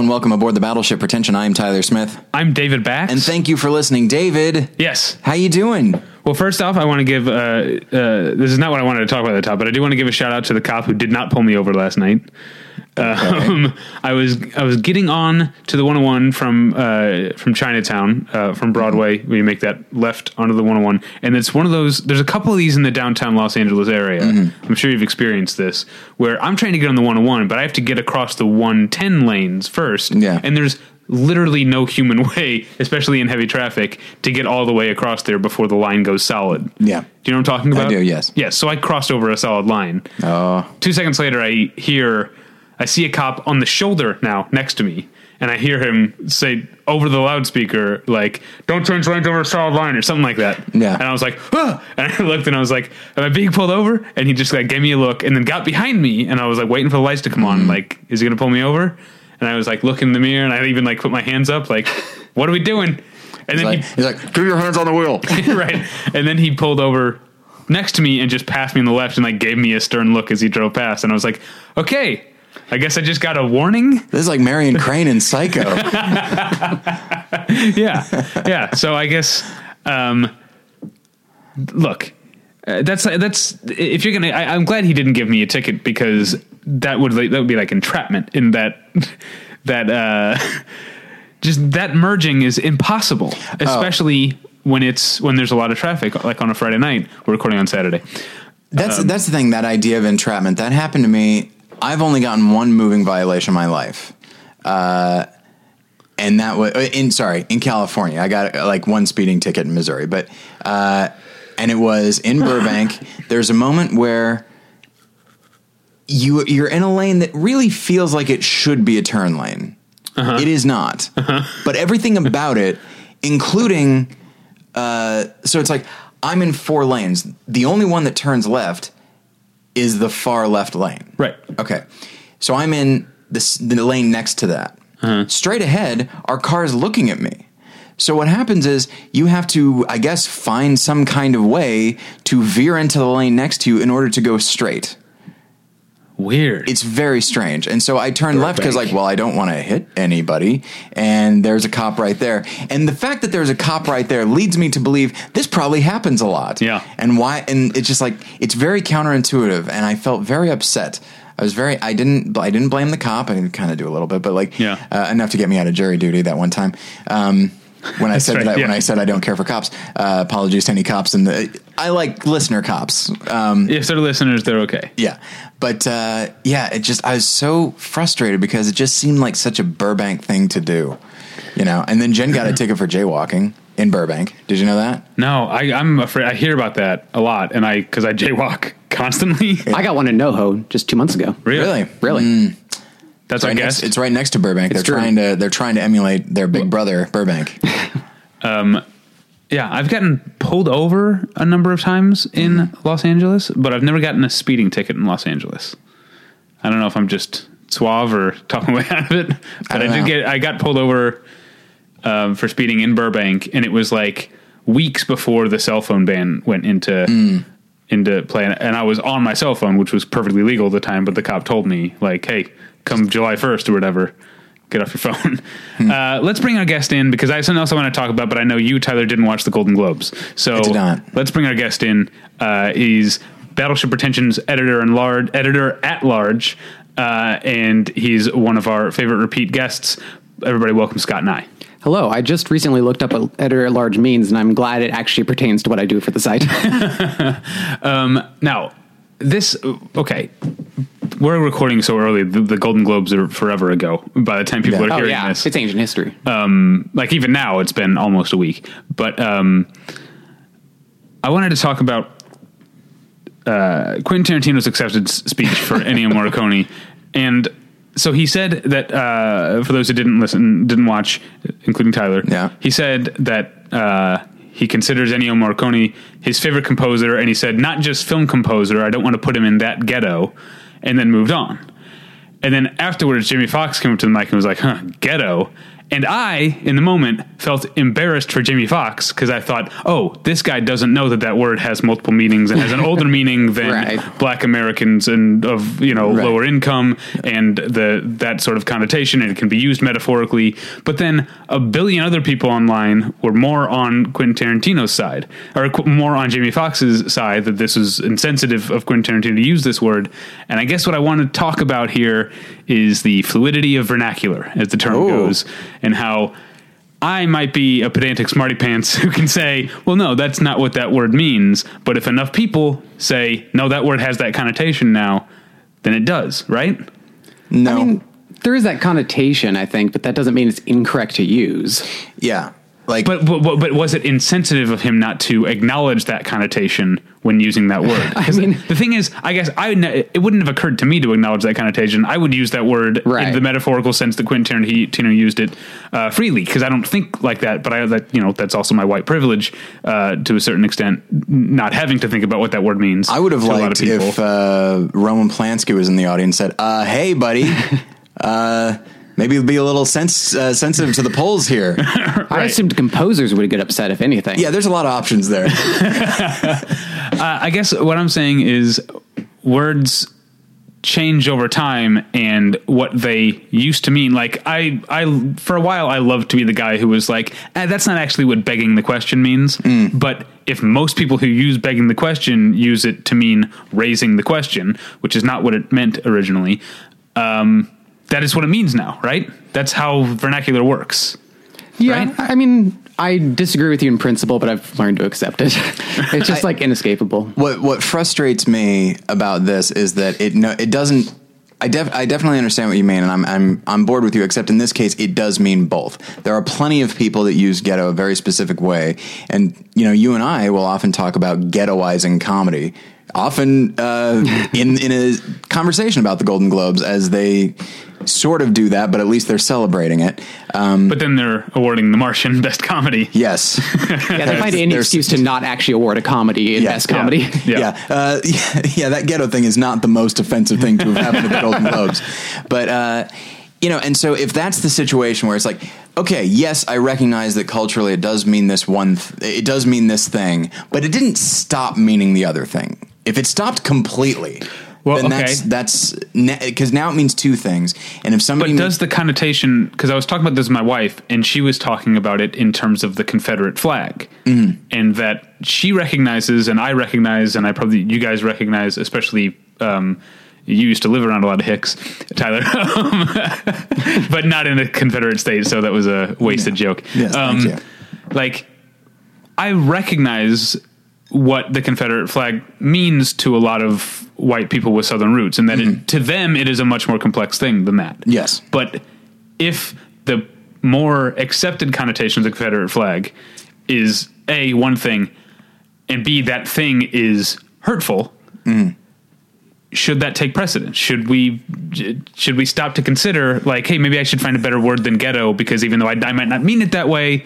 and welcome aboard the Battleship Pretension. I'm Tyler Smith. I'm David Bax. And thank you for listening, David. Yes. How you doing? Well, first off, I want to give, this is not what I wanted to talk about at the top, but I do want to give a shout out to the cop who did not pull me over last night. Okay. I was getting on to the 101 from Chinatown, from Broadway, where you make that left onto the 101. And it's one of those, there's a couple of these in the downtown Los Angeles area. Mm-hmm. I'm sure you've experienced this, where I'm trying to get on the 101, but I have to get across the 110 lanes first. Yeah. And there's literally no human way, especially in heavy traffic, to get all the way across there before the line goes solid. Yeah. Do you know what I'm talking about? I do, yes. Yeah, so I crossed over a solid line. Oh. 2 seconds later, I see a cop on the shoulder now next to me, and I hear him say over the loudspeaker, like, "Don't change lanes over a solid line," or something like that. Yeah. And I was like, "Huh!" And I looked and I was like, "Am I being pulled over?" And he just like gave me a look and then got behind me, and I was like waiting for the lights to come on. Like, is he going to pull me over? And I was like, looking in the mirror, and I even like put my hands up, like, "What are we doing?" And then he's like, "Keep your hands on the wheel." Right. And then he pulled over next to me and just passed me on the left and like gave me a stern look as he drove past. And I was like, okay, I guess I just got a warning. This is like Marion Crane in Psycho. Yeah. Yeah. So I guess, look, that's, if you're going to, I'm glad he didn't give me a ticket, because that would be like entrapment in that just that merging is impossible, especially when there's a lot of traffic, like on a Friday night. We're recording on Saturday. That's the thing. That idea of entrapment that happened to me. I've only gotten one moving violation in my life. And that was in California. I got like one speeding ticket in Missouri, but, and it was in Burbank. There's a moment where you're in a lane that really feels like it should be a turn lane. Uh-huh. It is not, uh-huh. But everything about it, including, so it's like, I'm in four lanes. The only one that turns left is the far left lane. Right. Okay. So I'm in the lane next to that. Uh-huh. Straight ahead are cars looking at me. So what happens is you have to, I guess, find some kind of way to veer into the lane next to you in order to go straight. Weird. It's very strange. And so I turned left because, like, well, I don't want to hit anybody. And there's a cop right there. And the fact that there's a cop right there leads me to believe this probably happens a lot. Yeah. And why? And it's just like, it's very counterintuitive. And I felt very upset. I was I didn't blame the cop. I kind of do a little bit, but like, yeah. Enough to get me out of jury duty that one time. When I said right, that, yeah. When I said I don't care for cops, apologies to any cops, and I like listener cops. If they're listeners, they're okay. Yeah, but I was so frustrated because it just seemed like such a Burbank thing to do, you know. And then Jen got a ticket for jaywalking in Burbank. Did you know that? No, I'm afraid I hear about that a lot, and because I jaywalk constantly. Yeah. I got one in NoHo just 2 months ago. Really. Mm. That's right, I guess it's right next to Burbank. It's they're trying to emulate their big brother Burbank. Yeah, I've gotten pulled over a number of times in Los Angeles, but I've never gotten a speeding ticket in Los Angeles. I don't know if I'm just suave or talking my way out of it, but I got pulled over for speeding in Burbank, and it was like weeks before the cell phone ban went into play, and I was on my cell phone, which was perfectly legal at the time, but the cop told me like, "Hey, come July 1st or whatever, get off your phone." Let's bring our guest in, because I have something else I want to talk about, but I know you, Tyler, didn't watch the Golden Globes. So I did not. Let's bring our guest in. He's Battleship Pretension's editor at large. And he's one of our favorite repeat guests. Everybody welcome Scott Nye. Hello. I just recently looked up what editor at large means, and I'm glad it actually pertains to what I do for the site. Now this, okay. We're recording so early. The Golden Globes are forever ago by the time people are hearing this. It's ancient history. Like even now it's been almost a week, but, I wanted to talk about, Quentin Tarantino's acceptance speech for Ennio Morricone. And so he said that, for those who didn't watch, including Tyler, he said that, he considers Ennio Morricone his favorite composer. And he said, not just film composer. I don't want to put him in that ghetto. And then moved on. And then afterwards, Jamie Foxx came up to the mic and was like, "Huh, ghetto." And I, in the moment, felt embarrassed for Jamie Foxx because I thought, oh, this guy doesn't know that that word has multiple meanings and has an older meaning than Black Americans and of, you know, lower income and that sort of connotation, and it can be used metaphorically. But then a billion other people online were more on Quentin Tarantino's side, or more on Jamie Foxx's side, that this is insensitive of Quentin Tarantino to use this word. And I guess what I want to talk about here is the fluidity of vernacular, as the term goes, and how I might be a pedantic smarty pants who can say, well, no, that's not what that word means. But if enough people say, no, that word has that connotation now, then it does, right? No. I mean, there is that connotation, I think, but that doesn't mean it's incorrect to use. Yeah. Like, but was it insensitive of him not to acknowledge that connotation when using that word? I mean, the thing is, I guess it wouldn't have occurred to me to acknowledge that connotation. I would use that word in the metaphorical sense that Quentin Tarantino used it freely, because I don't think like that. But that's also my white privilege to a certain extent, not having to think about what that word means. I would have liked if Roman Polanski was in the audience and said, "Hey, buddy." Maybe it'd be a little sensitive to the polls here. I assumed composers would get upset, if anything. Yeah, there's a lot of options there. I guess what I'm saying is words change over time and what they used to mean. Like, I for a while, I loved to be the guy who was like, that's not actually what begging the question means. Mm. But if most people who use begging the question use it to mean raising the question, which is not what it meant originally, that is what it means now, right? That's how vernacular works. Yeah, right? I mean, I disagree with you in principle, but I've learned to accept it. It's just inescapable. What frustrates me about this is that it doesn't. I definitely understand what you mean, and I'm bored with you. Except in this case, it does mean both. There are plenty of people that use ghetto a very specific way, and you and I will often talk about ghettoizing comedy. Often in a conversation about the Golden Globes, as they sort of do that, but at least they're celebrating it. But then they're awarding The Martian Best Comedy. Yes. Yeah, they find any excuse to not actually award a comedy in Best Comedy. That ghetto thing is not the most offensive thing to have happened at the Golden Globes. But, and so if that's the situation where it's like, okay, yes, I recognize that culturally it does mean this it does mean this thing, but it didn't stop meaning the other thing. If it stopped completely, that's because now it means two things. And if somebody does the connotation, because I was talking about this with my wife, and she was talking about it in terms of the Confederate flag, mm-hmm. and that she recognizes, and I recognize, and I probably you guys recognize, especially. You used to live around a lot of hicks, Tyler, but not in the Confederate state, so that was a wasted joke. Yes, I recognize what the Confederate flag means to a lot of white people with Southern roots, and that to them it is a much more complex thing than that. Yes. But if the more accepted connotation of the Confederate flag is A, one thing, and B, that thing is hurtful, should that take precedence? Should we stop to consider, like, hey, maybe I should find a better word than ghetto, because even though I might not mean it that way,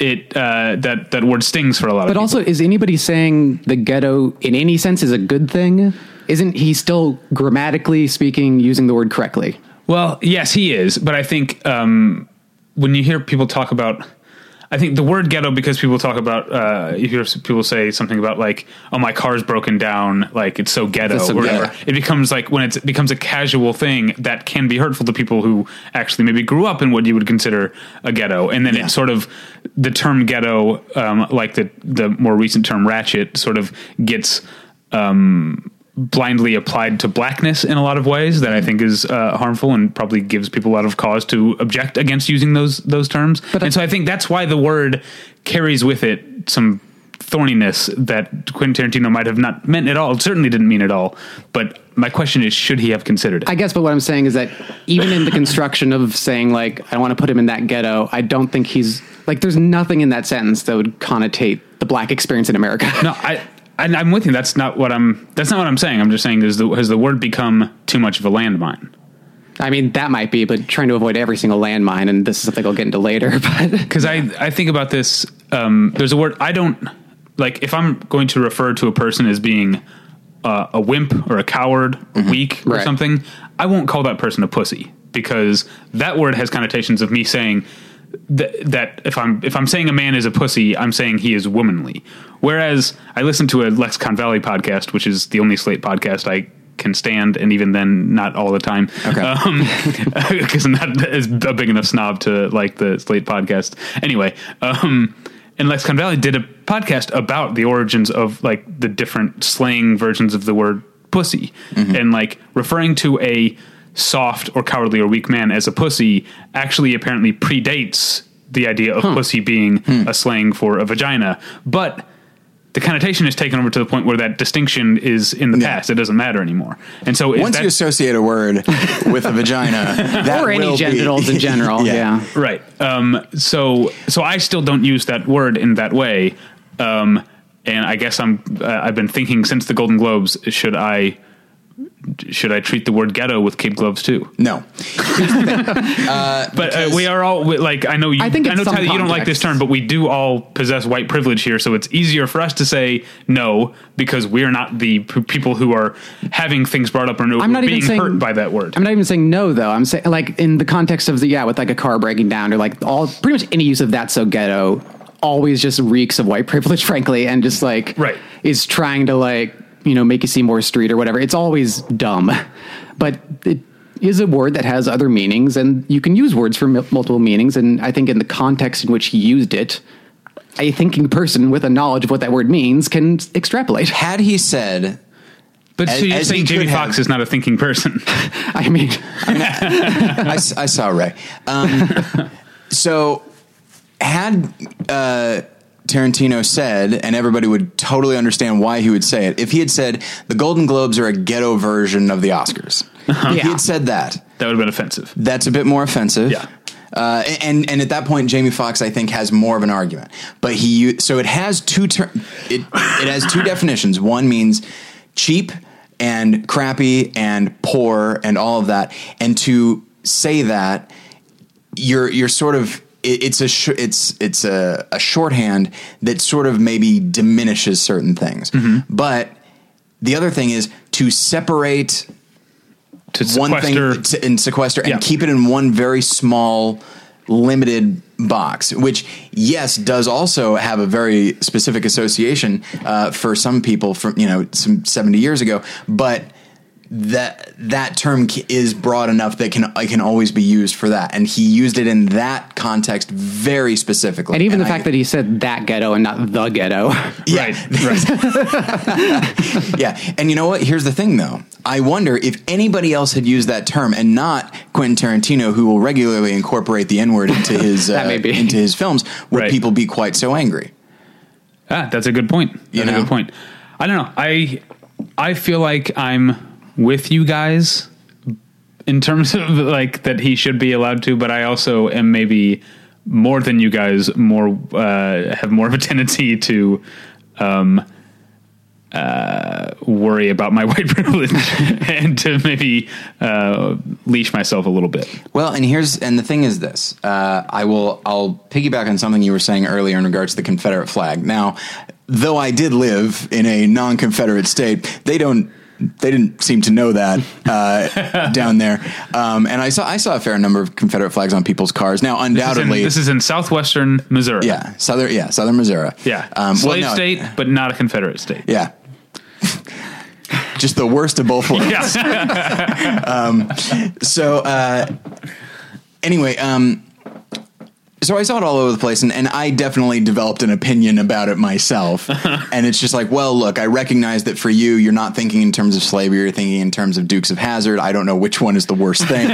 it that word stings for a lot of people. But also, is anybody saying the ghetto in any sense is a good thing? Isn't he still grammatically speaking using the word correctly? Well, yes, he is. But I think when you hear people talk about... I think the word ghetto, because people talk about, you hear people say something about like, oh, my car's broken down, like it's so ghetto or whatever. Ghetto. It becomes like when it becomes a casual thing that can be hurtful to people who actually maybe grew up in what you would consider a ghetto. And then it sort of, the term ghetto, like the more recent term ratchet, sort of gets blindly applied to blackness in a lot of ways that I think is harmful and probably gives people a lot of cause to object against using those terms. But so I think that's why the word carries with it some thorniness that Quentin Tarantino might have not meant at all. It certainly didn't mean at all. But my question is, should he have considered it? I guess, but what I'm saying is that even in the construction of saying, like, I want to put him in that ghetto, I don't think he's... Like, there's nothing in that sentence that would connotate the black experience in America. No, I'm with you. That's not what I'm saying. I'm just saying, has the word become too much of a landmine? I mean, that might be, but trying to avoid every single landmine, and this is something I'll get into later. Because I think about this. There's a word I don't like. If I'm going to refer to a person as being a wimp or a coward, weak or something, I won't call that person a pussy. because that word has connotations of me saying that if I'm saying a man is a pussy, I'm saying he is womanly. Whereas I listen to a Lexicon Valley podcast, which is the only Slate podcast I can stand, and even then not all the time, okay, because I'm not as a big enough snob to like the Slate podcast anyway. And Lexicon Valley did a podcast about the origins of like the different slang versions of the word pussy, mm-hmm, and like referring to a soft or cowardly or weak man as a pussy actually apparently predates the idea of pussy being a slang for a vagina. But the connotation is taken over to the point where that distinction is in the past. It doesn't matter anymore. And so once you associate a word with a vagina, that or any genitals in general. Yeah. Right. So I still don't use that word in that way. And I guess I've been thinking since the Golden Globes, should I treat the word ghetto with kid gloves too? No. But we are all like, I know Tyler, you don't like this term, but we do all possess white privilege here. So it's easier for us to say no, because we're not the people who are having things brought up or no, being hurt by that word. I'm not even saying no, though. I'm saying like in the context of with like a car breaking down or like pretty much any use of that. So ghetto always just reeks of white privilege, frankly. And just like, right, is trying to like, make you see more street or whatever. It's always dumb, but it is a word that has other meanings, and you can use words for multiple meanings. And I think in the context in which he used it, a thinking person with a knowledge of what that word means can extrapolate. Had he said, but so you're saying Jamie Foxx is not a thinking person. I mean, I saw Ray. So had, Tarantino said, and everybody would totally understand why he would say it, if he had said the Golden Globes are a ghetto version of the Oscars, if he had said that would have been offensive. That's a bit more offensive. Yeah. And at that point, Jamie Foxx, I think, has more of an argument, but so it has it has two definitions. One means cheap and crappy and poor and all of that. And to say that you're sort of, it's a shorthand that sort of maybe diminishes certain things. Mm-hmm. But the other thing is to separate one thing and sequester and keep it in one very small limited box, which yes, does also have a very specific association for some people from, some 70 years ago, but that term is broad enough that it can always be used for that. And he used it in that context very specifically. And even the fact that he said that ghetto and not the ghetto. Yeah. Right. Yeah. And you know what? Here's the thing, though. I wonder if anybody else had used that term and not Quentin Tarantino, who will regularly incorporate the N-word into his into his films, would people be quite so angry? Ah, that's a good point. A good point. I don't know. I feel like I'm with you guys in terms of like that he should be allowed to, but I also am maybe more than you guys have more of a tendency to worry about my white privilege and to maybe leash myself a little bit. Well, and the thing is this, I'll piggyback on something you were saying earlier in regards to the Confederate flag. Now, though I did live in a non-Confederate state, they didn't seem to know that down there. And I saw a fair number of Confederate flags on people's cars. Now, undoubtedly, this is in southwestern Missouri. Yeah, southern Missouri. Yeah, state, but not a Confederate state. Yeah, just the worst of both worlds. Yeah. So I saw it all over the place, and I definitely developed an opinion about it myself. And it's just like, well, look, I recognize that for you're not thinking in terms of slavery, you're thinking in terms of Dukes of Hazzard. I don't know which one is the worst thing.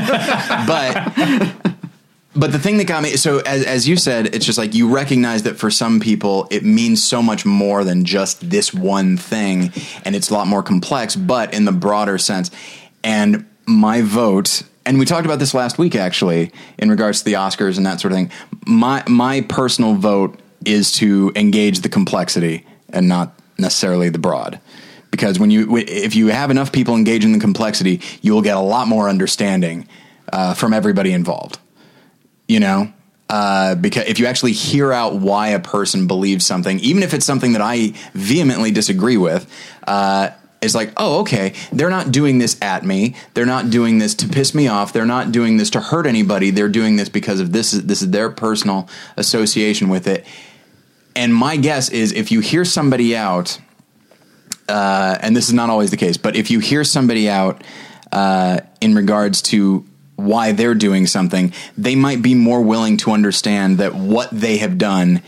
But the thing that got me, so as you said, it's just like you recognize that for some people it means so much more than just this one thing, and it's a lot more complex, but in the broader sense. And my vote... And we talked about this last week, actually, in regards to the Oscars and that sort of thing. My personal vote is to engage the complexity and not necessarily the broad, because if you have enough people engaging the complexity, you will get a lot more understanding from everybody involved. Because if you actually hear out why a person believes something, even if it's something that I vehemently disagree with, is like, oh, okay, they're not doing this at me. They're not doing this to piss me off. They're not doing this to hurt anybody. They're doing this because of this is their personal association with it. And my guess is if you hear somebody out, and this is not always the case, but if you hear somebody out in regards to why they're doing something, they might be more willing to understand that what they have done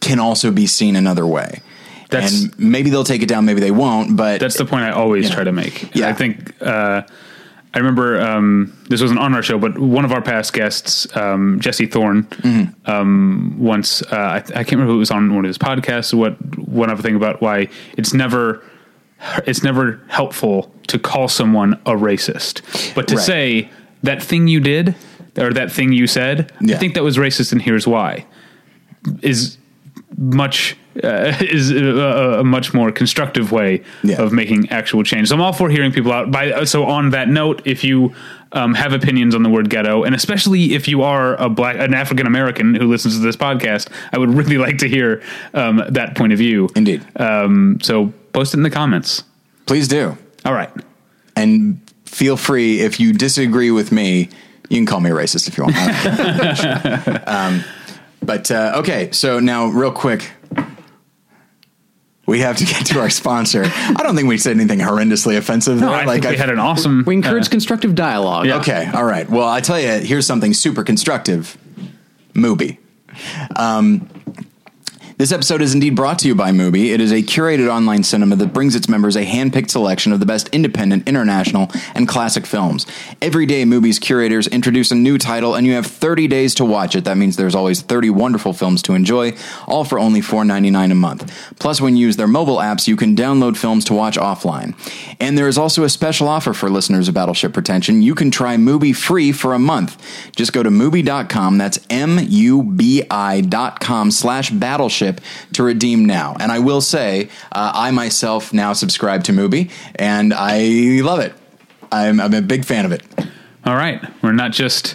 can also be seen another way. And maybe they'll take it down, maybe they won't, but... That's the point I always try to make. Yeah. I think... I remember this wasn't on our show, but one of our past guests, Jesse Thorne, mm-hmm. Once I can't remember if it was on one of his podcasts or one other thing about why it's never helpful to call someone a racist, but to right. say that thing you did or that thing you said, yeah. I think that was racist, and here's why, is a much more constructive way yeah. of making actual change. So I'm all for hearing people out. So on that note, if you have opinions on the word ghetto, and especially if you are an African-American who listens to this podcast, I would really like to hear that point of view. Indeed. So post it in the comments. Please do. All right. And feel free, if you disagree with me, you can call me a racist if you want. But okay, so now real quick, we have to get to our sponsor. I don't think we said anything horrendously offensive. No, I think we had an awesome... We encourage constructive dialogue. Yeah. Okay, all right. Well, I tell you, here's something super constructive. Mubi. This episode is indeed brought to you by Mubi. It is a curated online cinema that brings its members a hand-picked selection of the best independent, international, and classic films. Every day, Mubi's curators introduce a new title, and you have 30 days to watch it. That means there's always 30 wonderful films to enjoy, all for only $4.99 a month. Plus, when you use their mobile apps, you can download films to watch offline. And there is also a special offer for listeners of Battleship Pretension. You can try Mubi free for a month. Just go to Mubi.com, that's MUBI.com/Battleship, to redeem now. And I will say, I myself now subscribe to Mubi, and I love it. I'm a big fan of it. All right. We're not just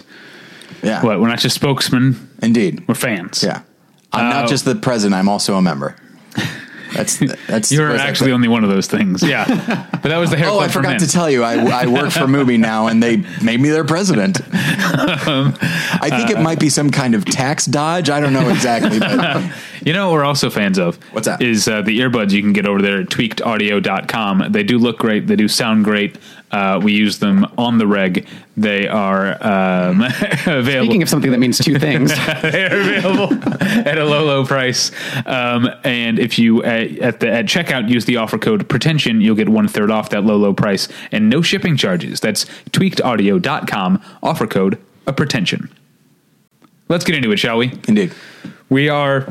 we're not just spokesmen. Indeed. We're fans. Yeah. I'm not just the president, I'm also a member. That's you're actually only one of those things. Yeah. But that was the hair. Oh, I forgot to tell you, I work for Mubi now, and they made me their president. I think it might be some kind of tax dodge. I don't know exactly, but you know what we're also fans of? What's that? Is the earbuds you can get over there at tweakedaudio.com. They do look great. They do sound great. We use them on the reg. They are available. Speaking of something that means two things. They are available at a low price. And if you at checkout use the offer code Pretension, you'll get 1/3 off that low price and no shipping charges. That's tweakedaudio.com, offer code Pretension. Let's get into it, shall we? Indeed. We are...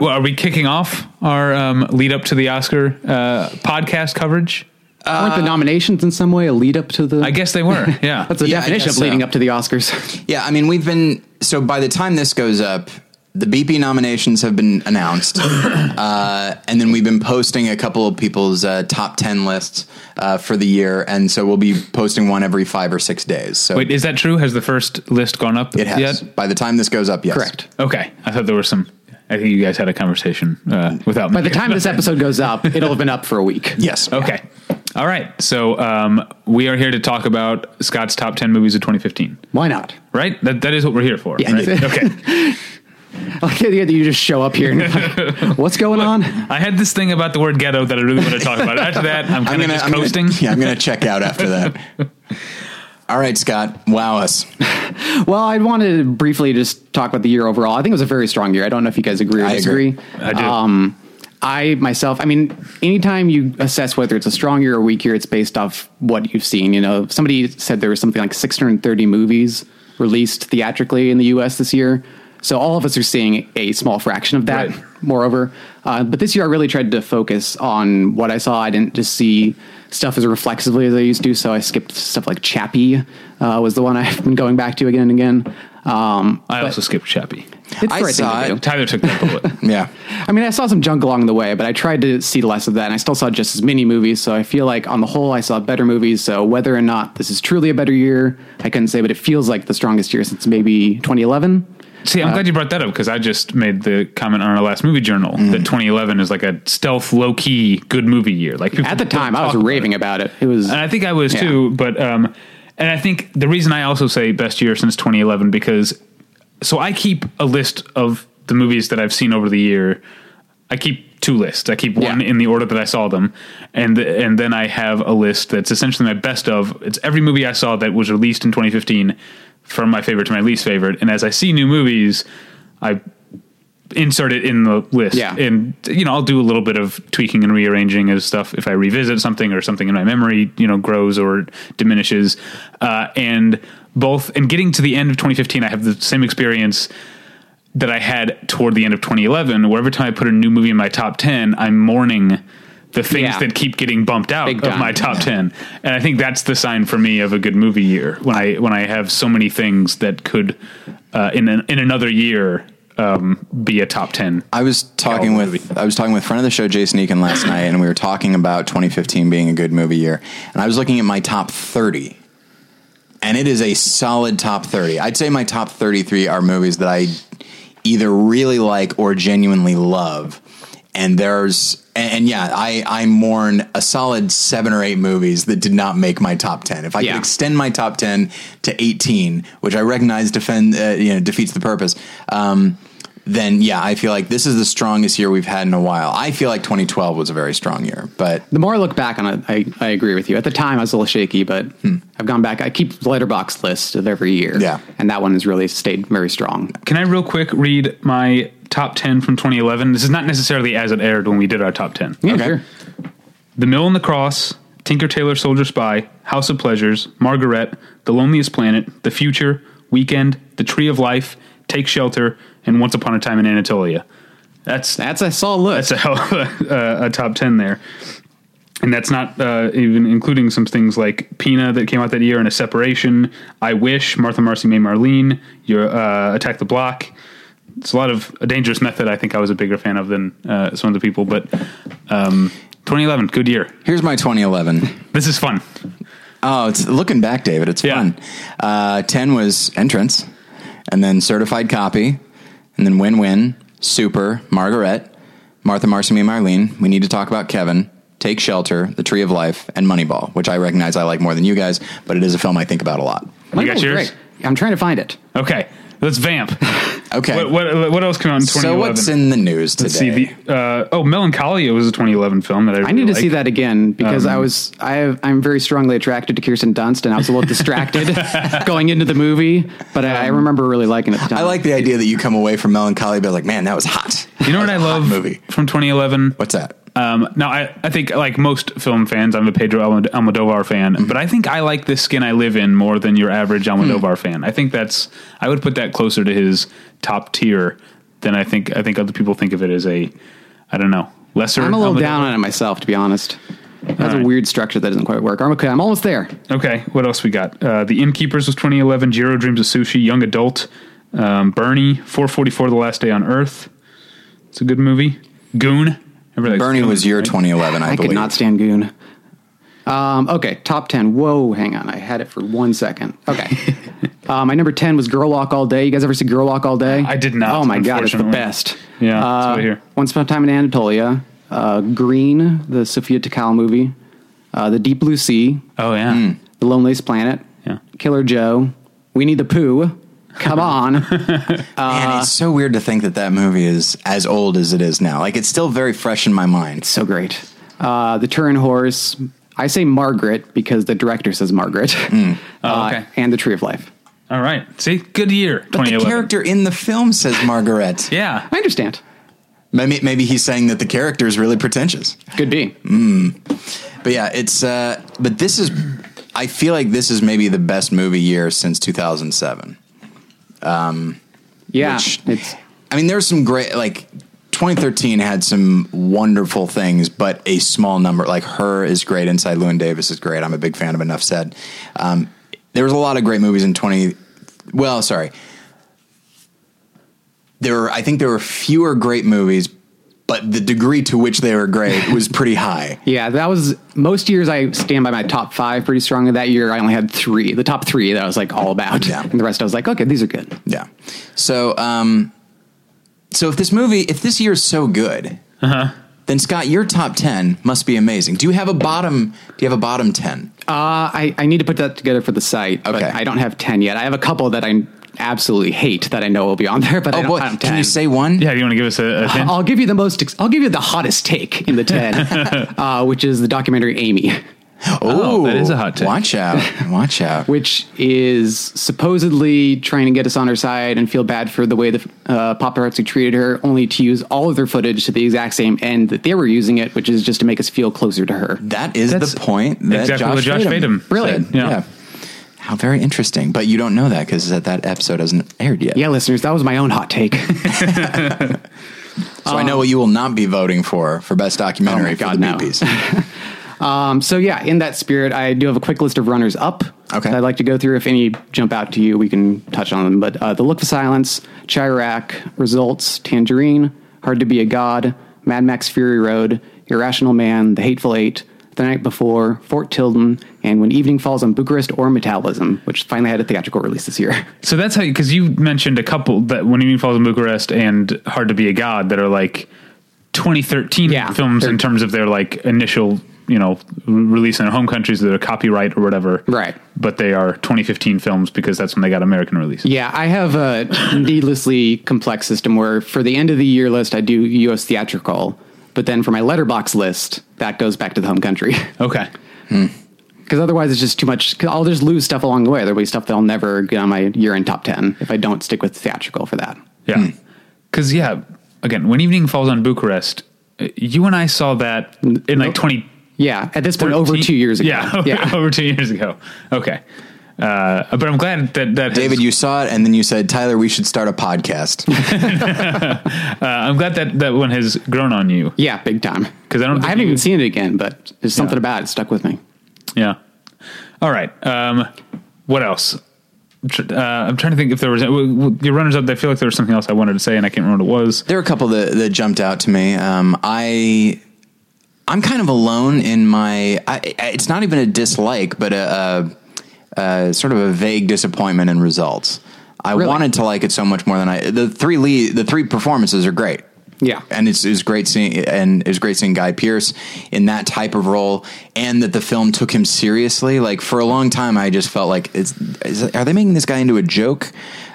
Well, are we kicking off our lead up to the Oscar podcast coverage? Weren't the nominations in some way a lead up to the... I guess they were, yeah. That's the definition of leading up to the Oscars. Yeah, I mean, we've been... So by the time this goes up, the BP nominations have been announced. And then we've been posting a couple of people's top 10 lists for the year. And so we'll be posting one every 5 or 6 days. So wait, is that true? Has the first list gone up? It has. Yet? By the time this goes up, yes. Correct. Okay. I thought there were some... I think you guys had a conversation without me. By the time this episode goes up, it'll have been up for a week. Yes. Okay. Yeah. All right. So we are here to talk about Scott's top 10 movies of 2015. Why not? Right? That is what we're here for. Yeah. Right? Okay. I like the idea that you just show up here and like, what's going on? I had this thing about the word ghetto that I really want to talk about. After that, I'm kind of just coasting. I'm going to check out after that. All right, Scott, wow us. Well, I wanted to briefly just talk about the year overall. I think it was a very strong year. I don't know if you guys agree or disagree. Agree. I do. I mean, anytime you assess whether it's a strong year or weak year, it's based off what you've seen. You know, somebody said there was something like 630 movies released theatrically in the U.S. this year. So all of us are seeing a small fraction of that, right. Moreover. But this year I really tried to focus on what I saw. I didn't just see stuff as reflexively as I used to, so I skipped stuff like Chappie was the one I've been going back to again and again. I also skipped Chappie. I saw it. Tyler took that bullet. Yeah. I mean, I saw some junk along the way, but I tried to see less of that, and I still saw just as many movies, so I feel like on the whole I saw better movies. So whether or not this is truly a better year, I couldn't say, but it feels like the strongest year since maybe 2011. See, I'm glad you brought that up, because I just made the comment on our last movie journal that 2011 is like a stealth, low-key, good movie year. Like people, at the time, I was raving about it. It was, and I think I was too. But and I think the reason I also say best year since 2011 because so I keep a list of the movies that I've seen over the year. I keep two lists. I keep one in the order that I saw them, and then I have a list that's essentially my best of. It's every movie I saw that was released in 2015. From my favorite to my least favorite. And as I see new movies, I insert it in the list. Yeah. And, you know, I'll do a little bit of tweaking and rearranging as stuff if I revisit something or something in my memory, you know, grows or diminishes. And getting to the end of 2015, I have the same experience that I had toward the end of 2011, where every time I put a new movie in my top 10, I'm mourning the things that keep getting bumped out of my top 10. And I think that's the sign for me of a good movie year. When I have so many things that could, in another year, be a top 10. I was talking with friend of the show, Jason Eakin, last night, and we were talking about 2015 being a good movie year. And I was looking at my top 30, and it is a solid top 30. I'd say my top 33 are movies that I either really like or genuinely love. And I mourn a solid 7 or 8 movies that did not make my top 10. If I could extend my top 10 to 18, which I recognize defeats the purpose, then I feel like this is the strongest year we've had in a while. I feel like 2012 was a very strong year, but the more I look back on it, I agree with you. At the time, I was a little shaky, but I've gone back. I keep Letterboxd list of every year, and that one has really stayed very strong. Can I real quick read my top 10 from 2011? This is not necessarily as it aired when we did our top 10. Yeah, okay. Sure. The Mill and the Cross, Tinker Tailor Soldier Spy, House of Pleasures, Margaret, The Loneliest Planet, The Future, Weekend, The Tree of Life, Take Shelter, and Once Upon a Time in Anatolia. That's a solid list. That's a top 10 there. And that's not even including some things like Pina that came out that year, and A Separation, I Wish, Martha Marcy May Marlene, Attack the Block. It's a lot of A Dangerous Method. I think I was a bigger fan of than some of the people, but 2011, good year. Here's my 2011. This is fun. Oh, it's looking back, David. It's fun. 10 was Entrance, and then Certified Copy, and then Win-Win, Super, Margaret, Martha, Marcy, Me, Marlene, We Need to Talk About Kevin, Take Shelter, The Tree of Life, and Moneyball, which I recognize I like more than you guys, but it is a film I think about a lot. You got yours? Great. I'm trying to find it. Okay. Let's vamp. Okay. What else came out in 2011? So what's in the news today? Let's see. Melancholia was a 2011 film that I really need to see that again, because I'm very strongly attracted to Kirsten Dunst, and I was a little distracted going into the movie, but I remember really liking it at the time. I like the idea that you come away from Melancholia and be like, man, that was hot. You know what I love from 2011? What's that? Now, I think, like most film fans, I'm a Pedro Almodovar fan, but I think I like This Skin I Live In more than your average Almodovar fan. I think I would put that closer to his top tier than I think other people think of it as lesser. I'm a little down on it myself, to be honest. That's a weird structure that doesn't quite work. Okay, I'm almost there. Okay, what else we got? The Innkeepers was 2011, Jiro Dreams of Sushi, Young Adult, Bernie, 444, The Last Day on Earth. It's a good movie. Goon. Bernie was year 2011, I believe. I could not stand Goon. Okay, top 10. Whoa, hang on. I had it for 1 second. Okay. My number 10 was Girl Walk All Day. You guys ever see Girl Walk All Day? I did not. Oh, my God, it's the best. Yeah, that's what I hear. Once Upon a Time in Anatolia. Green, the Sofia Takal movie. The Deep Blue Sea. Oh, yeah. The Loneliest Planet. Yeah. Killer Joe. Winnie the Pooh. Come on. Man, it's so weird to think that movie is as old as it is now. Like, it's still very fresh in my mind. It's so great. The Turin Horse. I say Margaret because the director says Margaret. Okay. And The Tree of Life. All right. See? Good year, 2011. But the character in the film says Margaret. Yeah. I understand. Maybe he's saying that the character is really pretentious. Could be. But yeah, it's... but this is... I feel like this is maybe the best movie year since 2007. There's some great, like 2013 had some wonderful things, but a small number. Like Her is great. Inside Llewyn Davis is great. I'm a big fan of Enough Said. There was a lot of great movies in there were fewer great movies, but the degree to which they were great was pretty high. Yeah, that was most years. I stand by my top five pretty strongly. That year, I only had three, the top three that I was like all about, yeah. And the rest I was like, okay, these are good. Yeah. So, so if this year is so good, then Scott, your top 10 must be amazing. Do you have a bottom? Do you have a bottom 10? I need to put that together for the site. Okay, but I don't have 10 yet. I have a couple that I absolutely hate that I know will be on there, but I don't have 10. Can you say one? Yeah, do you want to give us a 10? I'll give you the most. I'll give you the hottest take in the 10, which is the documentary Amy. Oh, that is a hot take. Watch out. Watch out. Which is supposedly trying to get us on her side and feel bad for the way the paparazzi treated her, only to use all of their footage to the exact same end that they were using it, which is just to make us feel closer to her. That's the point that exactly Josh Fadem said. Brilliant. Yeah. How very interesting. But you don't know that because that episode hasn't aired yet. Yeah, listeners, that was my own hot take. So I know what you will not be voting for best documentary for the BPs. So yeah, in that spirit, I do have a quick list of runners up that I'd like to go through. If any jump out to you, we can touch on them. But The Look for Silence, Chirac, Results, Tangerine, Hard to Be a God, Mad Max Fury Road, Irrational Man, The Hateful Eight, The Night Before, Fort Tilden, and When Evening Falls on Bucharest or Metabolism, which finally had a theatrical release this year. So that's how, because you mentioned a couple that When Evening Falls on Bucharest and Hard to Be a God that are like 2013 films in terms of their like initial, you know, release in their home countries that are copyright or whatever. Right. But they are 2015 films because that's when they got American release. Yeah. I have a needlessly complex system where for the end of the year list, I do US theatrical, but then for my letterbox list, that goes back to the home country. Okay. Because otherwise it's just too much. Cause I'll just lose stuff along the way. There'll be stuff that'll never get on my year end top 10 if I don't stick with theatrical for that. Yeah. Cause again, When Evening Falls on Bucharest, you and I saw that in like 20, yeah, at this point, 13? Over 2 years ago. Yeah, over 2 years ago. Okay. But I'm glad that David, you saw it, and then you said, Tyler, we should start a podcast. I'm glad that one has grown on you. Yeah, big time. Because I haven't even seen it again, but there's something about it stuck with me. Yeah. All right. What else? I'm trying to think if there was your runners up. I feel like there was something else I wanted to say, and I can't remember what it was. There are a couple that jumped out to me. I'm kind of alone in my, it's not even a dislike, but a sort of a vague disappointment in Results. I wanted to like it so much more than the three performances are great. Yeah. And it was great seeing Guy Pearce in that type of role, and that the film took him seriously. Like for a long time, I just felt like are they making this guy into a joke?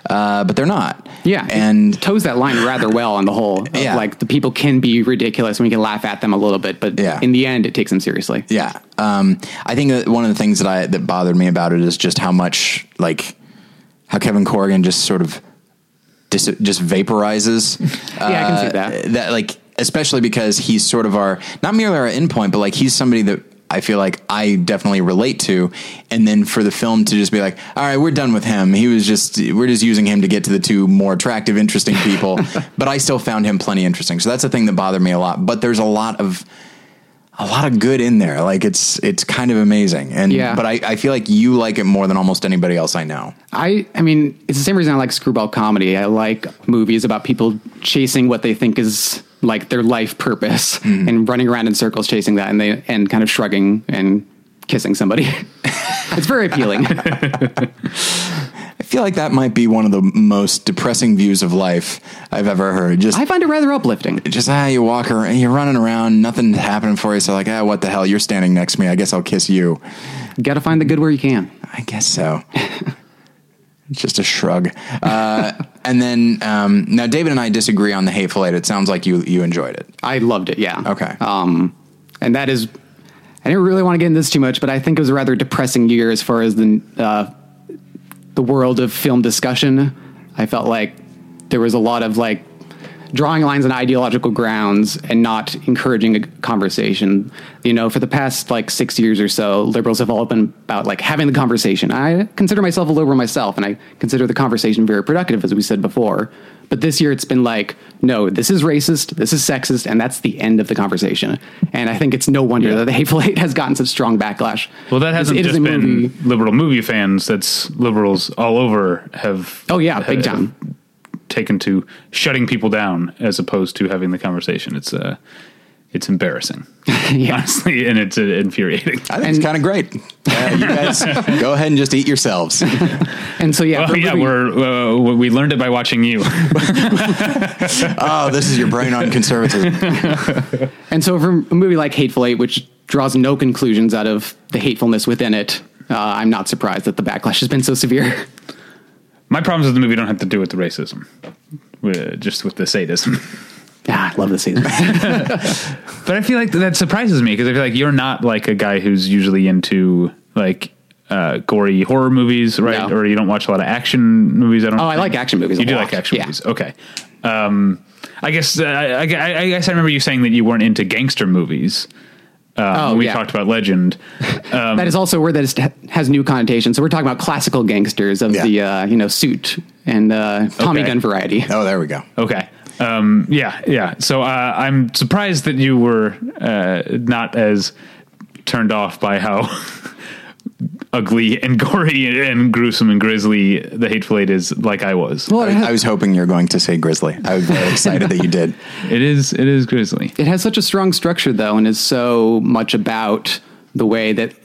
But they're not. Yeah. And it toes that line rather well on the whole. Like the people can be ridiculous and we can laugh at them a little bit, but in the end it takes them seriously. Yeah. I think that one of the things that bothered me about it is just how much, like how Kevin Corrigan just sort of just vaporizes. Yeah, I can see that, like, especially because he's sort of not merely our endpoint, but like he's somebody that I feel like I definitely relate to. And then for the film to just be like, all right, we're done with him. We're just using him to get to the two more attractive, interesting people, but I still found him plenty interesting. So that's the thing that bothered me a lot, but there's a lot of good in there. Like it's kind of amazing. And, but I feel like you like it more than almost anybody else I know. I mean, it's the same reason I like screwball comedy. I like movies about people chasing what they think is like their life purpose and running around in circles chasing that and kind of shrugging and kissing somebody. It's very appealing. I feel like that might be one of the most depressing views of life I've ever heard. I find it rather uplifting. Just, you walk around, you're running around, nothing's happening for you. So like, what the hell? You're standing next to me. I guess I'll kiss you. You got to find the good where you can. I guess so. Just a shrug. And then now David and I disagree on The Hateful Eight. It sounds like you enjoyed it. I loved it. Yeah. Okay. And that is, I didn't really want to get into this too much, but I think it was a rather depressing year as far as the world of film discussion. I felt like there was a lot of like drawing lines on ideological grounds and not encouraging a conversation. You know, for the past like 6 years or so, liberals have all been about like having the conversation. I consider myself a liberal myself, and I consider the conversation very productive, as we said before. But this year it's been like, no, this is racist, this is sexist, and that's the end of the conversation. And I think it's no wonder that The Hateful Eight has gotten such strong backlash. Well, that hasn't just been liberal movie fans. That's liberals all over have... Oh, yeah, big time. taken to shutting people down as opposed to having the conversation. It's embarrassing, honestly, and it's infuriating. I think it's kind of great. You guys go ahead and just eat yourselves. And so, we learned it by watching you. Oh, this is your brain on conservatism. And so for a movie like Hateful Eight, which draws no conclusions out of the hatefulness within it, I'm not surprised that the backlash has been so severe. My problems with the movie don't have to do with the racism, just with the sadism. Yeah, I love the season. But I feel like that surprises me, because I feel like you're not like a guy who's usually into like gory horror movies, right? No. Or you don't watch a lot of action movies. I like action movies. You do like action movies. Okay. I guess I remember you saying that you weren't into gangster movies. We talked about Legend. That is also a word that has new connotations. So we're talking about classical gangsters of the suit and Tommy Gun variety. Oh, there we go. Okay. So I'm surprised that you were not as turned off by how ugly and gory and gruesome and grisly The Hateful Eight is, like I was. Well, I was hoping you were going to say grisly. I was very excited that you did. It is grisly. It has such a strong structure, though, and is so much about the way that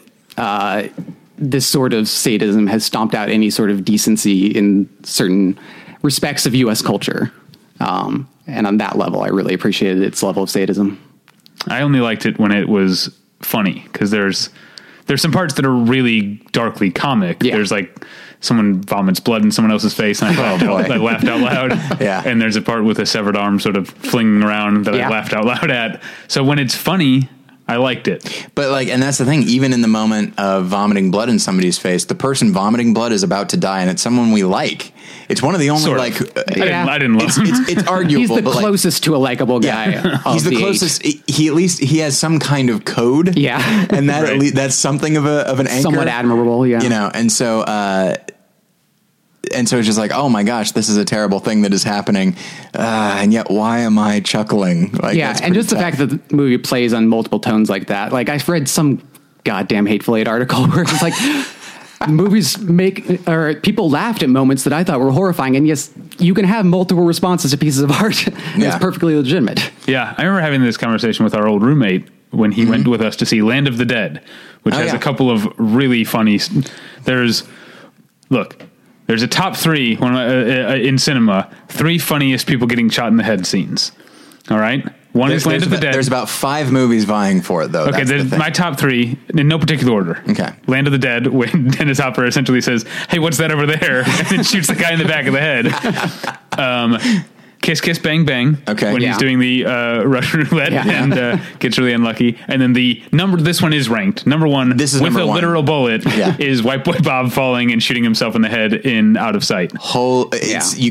this sort of sadism has stomped out any sort of decency in certain respects of U.S. culture. And on that level, I really appreciated its level of sadism. I only liked it when it was funny, because there's some parts that are really darkly comic. Yeah. There's like someone vomits blood in someone else's face, and I laughed out loud. Yeah. And there's a part with a severed arm sort of flinging around that I laughed out loud at. So when it's funny, I liked it. But and that's the thing, even in the moment of vomiting blood in somebody's face, the person vomiting blood is about to die, and it's someone we like. It's one of the only I didn't love him. It's arguable. He's the closest to a likable guy. Yeah. He's the closest. He at least he has some kind of code. Yeah. And that at least, that's something of an anchor. Somewhat admirable. Yeah. And so it's just like, oh my gosh, this is a terrible thing that is happening. And yet why am I chuckling? And just tough. The fact that the movie plays on multiple tones like that. Like, I've read some goddamn Hateful Eight article where it's like movies people laughed at moments that I thought were horrifying. And yes, you can have multiple responses to pieces of art. It's perfectly legitimate. Yeah. I remember having this conversation with our old roommate when he went with us to see Land of the Dead, which has a couple of really funny, there's a top three in cinema, three funniest people getting shot in the head scenes. All right. One is Land of the Dead. There's about five movies vying for it, though. Okay, my top three, in no particular order. Okay. Land of the Dead, when Dennis Hopper essentially says, hey, what's that over there? And then shoots the guy in the back of the head. Kiss Kiss Bang Bang. Okay. When he's doing the Russian roulette and gets really unlucky. And then this one is ranked. Number one, a literal bullet, is White Boy Bob falling and shooting himself in the head in Out of Sight. You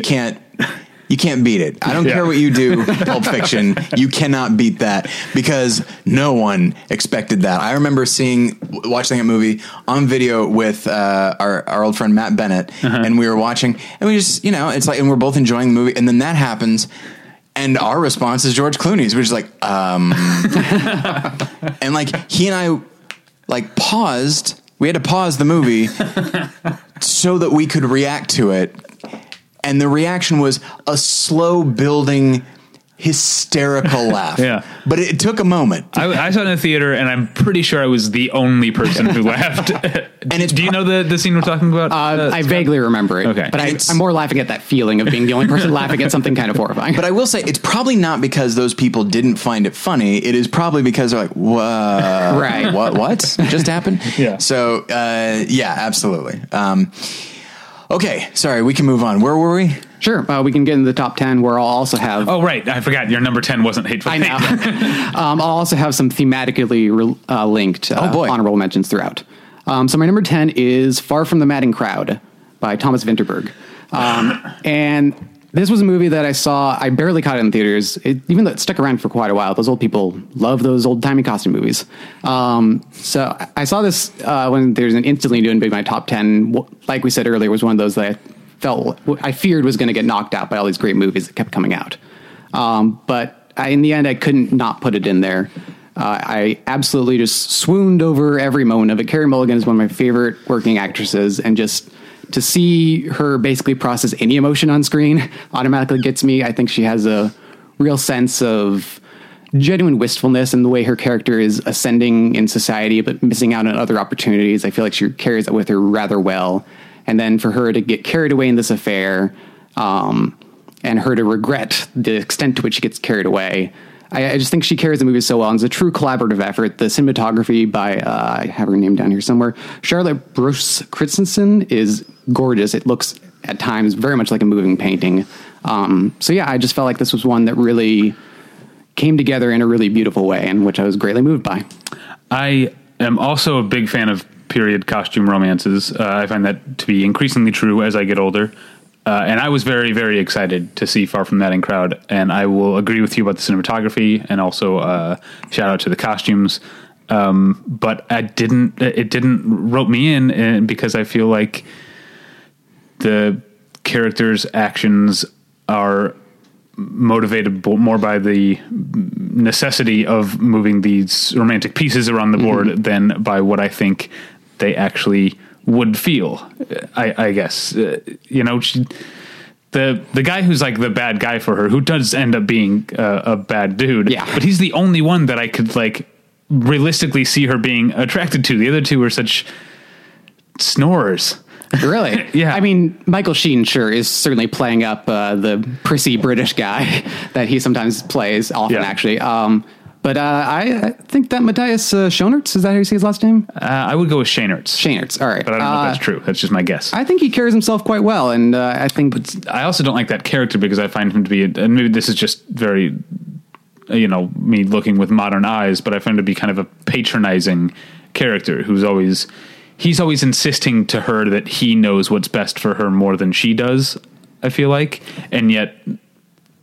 can't beat it. I don't care what you do, Pulp Fiction. You cannot beat that, because no one expected that. I remember watching a movie on video with our old friend Matt Bennett, and we were watching, and we just, and we're both enjoying the movie, and then that happens, and our response is George Clooney's, which is and he and I paused. We had to pause the movie so that we could react to it. And the reaction was a slow building, hysterical laugh. Yeah. But it took a moment. I saw it in the theater, and I'm pretty sure I was the only person who laughed. Do you know the scene we're talking about? I vaguely remember it. Okay. But I'm more laughing at that feeling of being the only person laughing at something kind of horrifying. But I will say, it's probably not because those people didn't find it funny. It is probably because they're like, whoa. Right. What just happened? Yeah. So, absolutely. Okay, sorry, we can move on. Where were we? Sure, we can get into the top 10, where I'll also have... Oh, right, I forgot. Your number 10 wasn't Hateful Eight. I know. I'll also have some thematically linked honorable mentions throughout. So my number 10 is Far From the Madding Crowd by Thomas Vinterberg. And this was a movie that I barely caught it in theaters, even though it stuck around for quite a while. Those old people love those old-timey costume movies. So I saw this when there's an instantly new and big my top 10. Like we said earlier, was one of those that I feared was going to get knocked out by all these great movies that kept coming out. But in the end, I couldn't not put it in there. I absolutely just swooned over every moment of it. Carey Mulligan is one of my favorite working actresses, and just to see her basically process any emotion on screen automatically gets me. I think she has a real sense of genuine wistfulness in the way her character is ascending in society, but missing out on other opportunities. I feel like she carries that with her rather well. And then for her to get carried away in this affair, and her to regret the extent to which she gets carried away. I just think she carries the movie so well, and it's a true collaborative effort. The cinematography by, I have her name down here somewhere, Charlotte Bruce Christensen is gorgeous. It looks at times very much like a moving painting. So yeah, I just felt like this was one that really came together in a really beautiful way, and which I was greatly moved by. I am also a big fan of period costume romances. I find that to be increasingly true as I get older. And I was very, very excited to see Far From the Madding Crowd, and I will agree with you about the cinematography and also shout out to the costumes. But it didn't rope me in, and because I feel like the characters' actions are motivated more by the necessity of moving these romantic pieces around the board than by what I think they actually would feel. I guess the guy who's like the bad guy for her, who does end up being a bad dude, but he's the only one that I could like realistically see her being attracted to. The other two are such snorers. Really? Yeah. I mean, Michael Sheen sure is certainly playing up the prissy British guy that he sometimes plays, often actually. But I think that Matthias Schoenaerts, is that how you say his last name? I would go with Schoenaerts. Schoenaerts, all right. But I don't know if that's true. That's just my guess. I think he carries himself quite well, and I think... But I also don't like that character because I find him to be... And maybe this is just very, me looking with modern eyes, but I find him to be kind of a patronizing character who's always... He's always insisting to her that he knows what's best for her more than she does, I feel like. And yet,